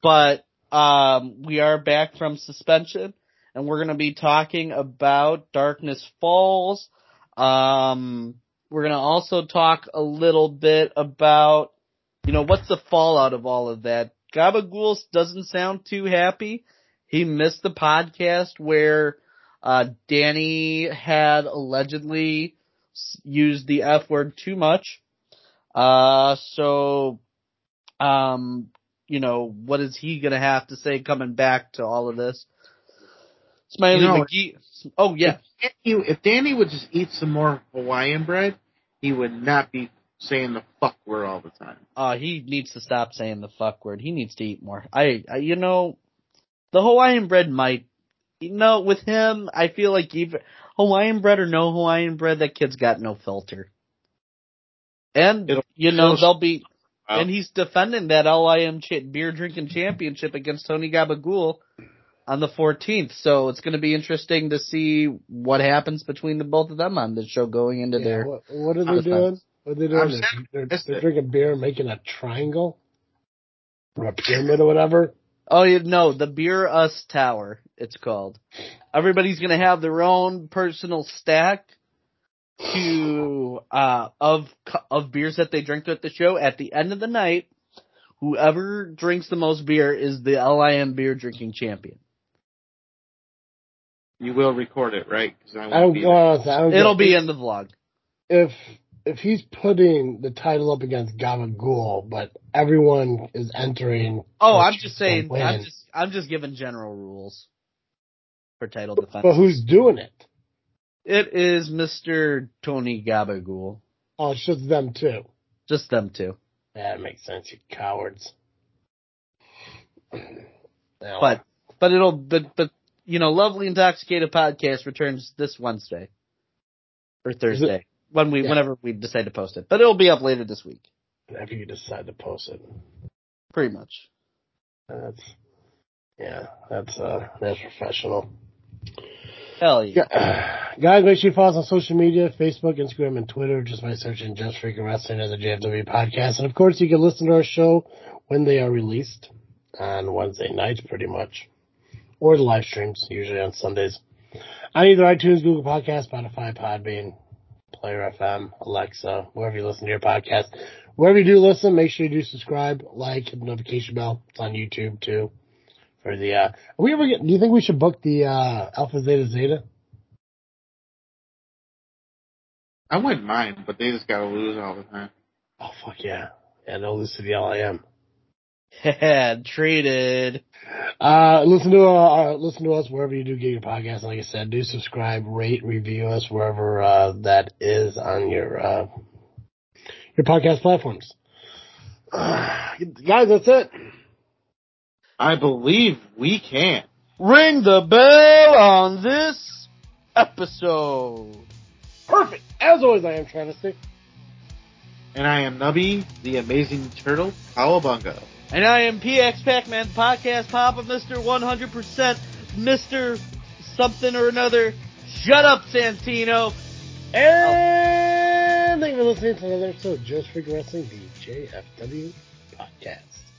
But um, we are back from suspension, and we're going to be talking about Darkness Falls. Um, we're going to also talk a little bit about, you know, what's the fallout of all of that. Gabagool doesn't sound too happy. He missed the podcast where uh Danny had allegedly used the F word too much. Uh so um you know, what is he going to have to say coming back to all of this? Smiley you know, McGee. Oh yeah. If Danny, if Danny would just eat some more Hawaiian bread, he would not be saying the fuck word all the time. Uh he needs to stop saying the fuck word. He needs to eat more. I, I you know The Hawaiian bread might, you know, with him, I feel like even Hawaiian bread or no Hawaiian bread, that kid's got no filter. And, It'll, you know, they'll be, wow. and he's defending that L I M cha- beer drinking championship against Tony Gabagool on the fourteenth. So it's going to be interesting to see what happens between the both of them on the show going into yeah, their. What, what are they doing? What are they doing? They're, they're, they're drinking beer and making a triangle or a pyramid or whatever. Oh, you know, the Beer Us Tower, it's called. Everybody's going to have their own personal stack to uh of of beers that they drink at the show. At the end of the night, whoever drinks the most beer is the L I M beer drinking champion. You will record it, right? I I don't, be uh, I don't It'll be it. in the vlog. If if he's putting the title up against Gabagool, but everyone is entering. Oh, I'm just saying. I'm just, I'm just giving general rules for title defense. But who's doing it? It is Mister Tony Gabagool. Oh, it's just them two. Just them two. Yeah, that makes sense, you cowards. But but it'll but but you know, Lovely Intoxicated Podcast returns this Wednesday or Thursday when we yeah. whenever we decide to post it. But it'll be up later this week. Whenever you decide to post it, pretty much. That's yeah, that's uh, that's professional. Hell yeah. yeah. Guys, make sure you follow us on social media, Facebook, Instagram, and Twitter, just by searching Jazz Freak Wrestling as a J F W podcast. And, of course, you can listen to our show when they are released on Wednesday nights, pretty much, or the live streams, usually on Sundays, on either iTunes, Google Podcasts, Spotify, Podbean, Player F M, Alexa, wherever you listen to your podcast. Wherever you do listen, make sure you do subscribe, like, hit the notification bell. It's on YouTube, too. For the, uh, are we ever get, do you think we should book the, uh, Alpha Zeta Zeta? I wouldn't mind, but they just gotta lose all the time. Oh, fuck yeah. Yeah, they'll lose to the L A M Yeah, treated. Uh, listen to, uh, listen to us wherever you do get your podcast. Like I said, do subscribe, rate, review us wherever, uh, that is on your, uh, your podcast platforms. Uh, guys, that's it. I believe we can. Ring the bell on this episode. Perfect. As always, I am Travesty. And I am Nubby, the Amazing Turtle, Cowabunga. And I am P X Pac-Man, Podcast Papa, Mister one hundred percent, Mister Something or Another. Shut up, Santino. And thank you for listening to another episode of Just Freak Wrestling, the J F W Podcast.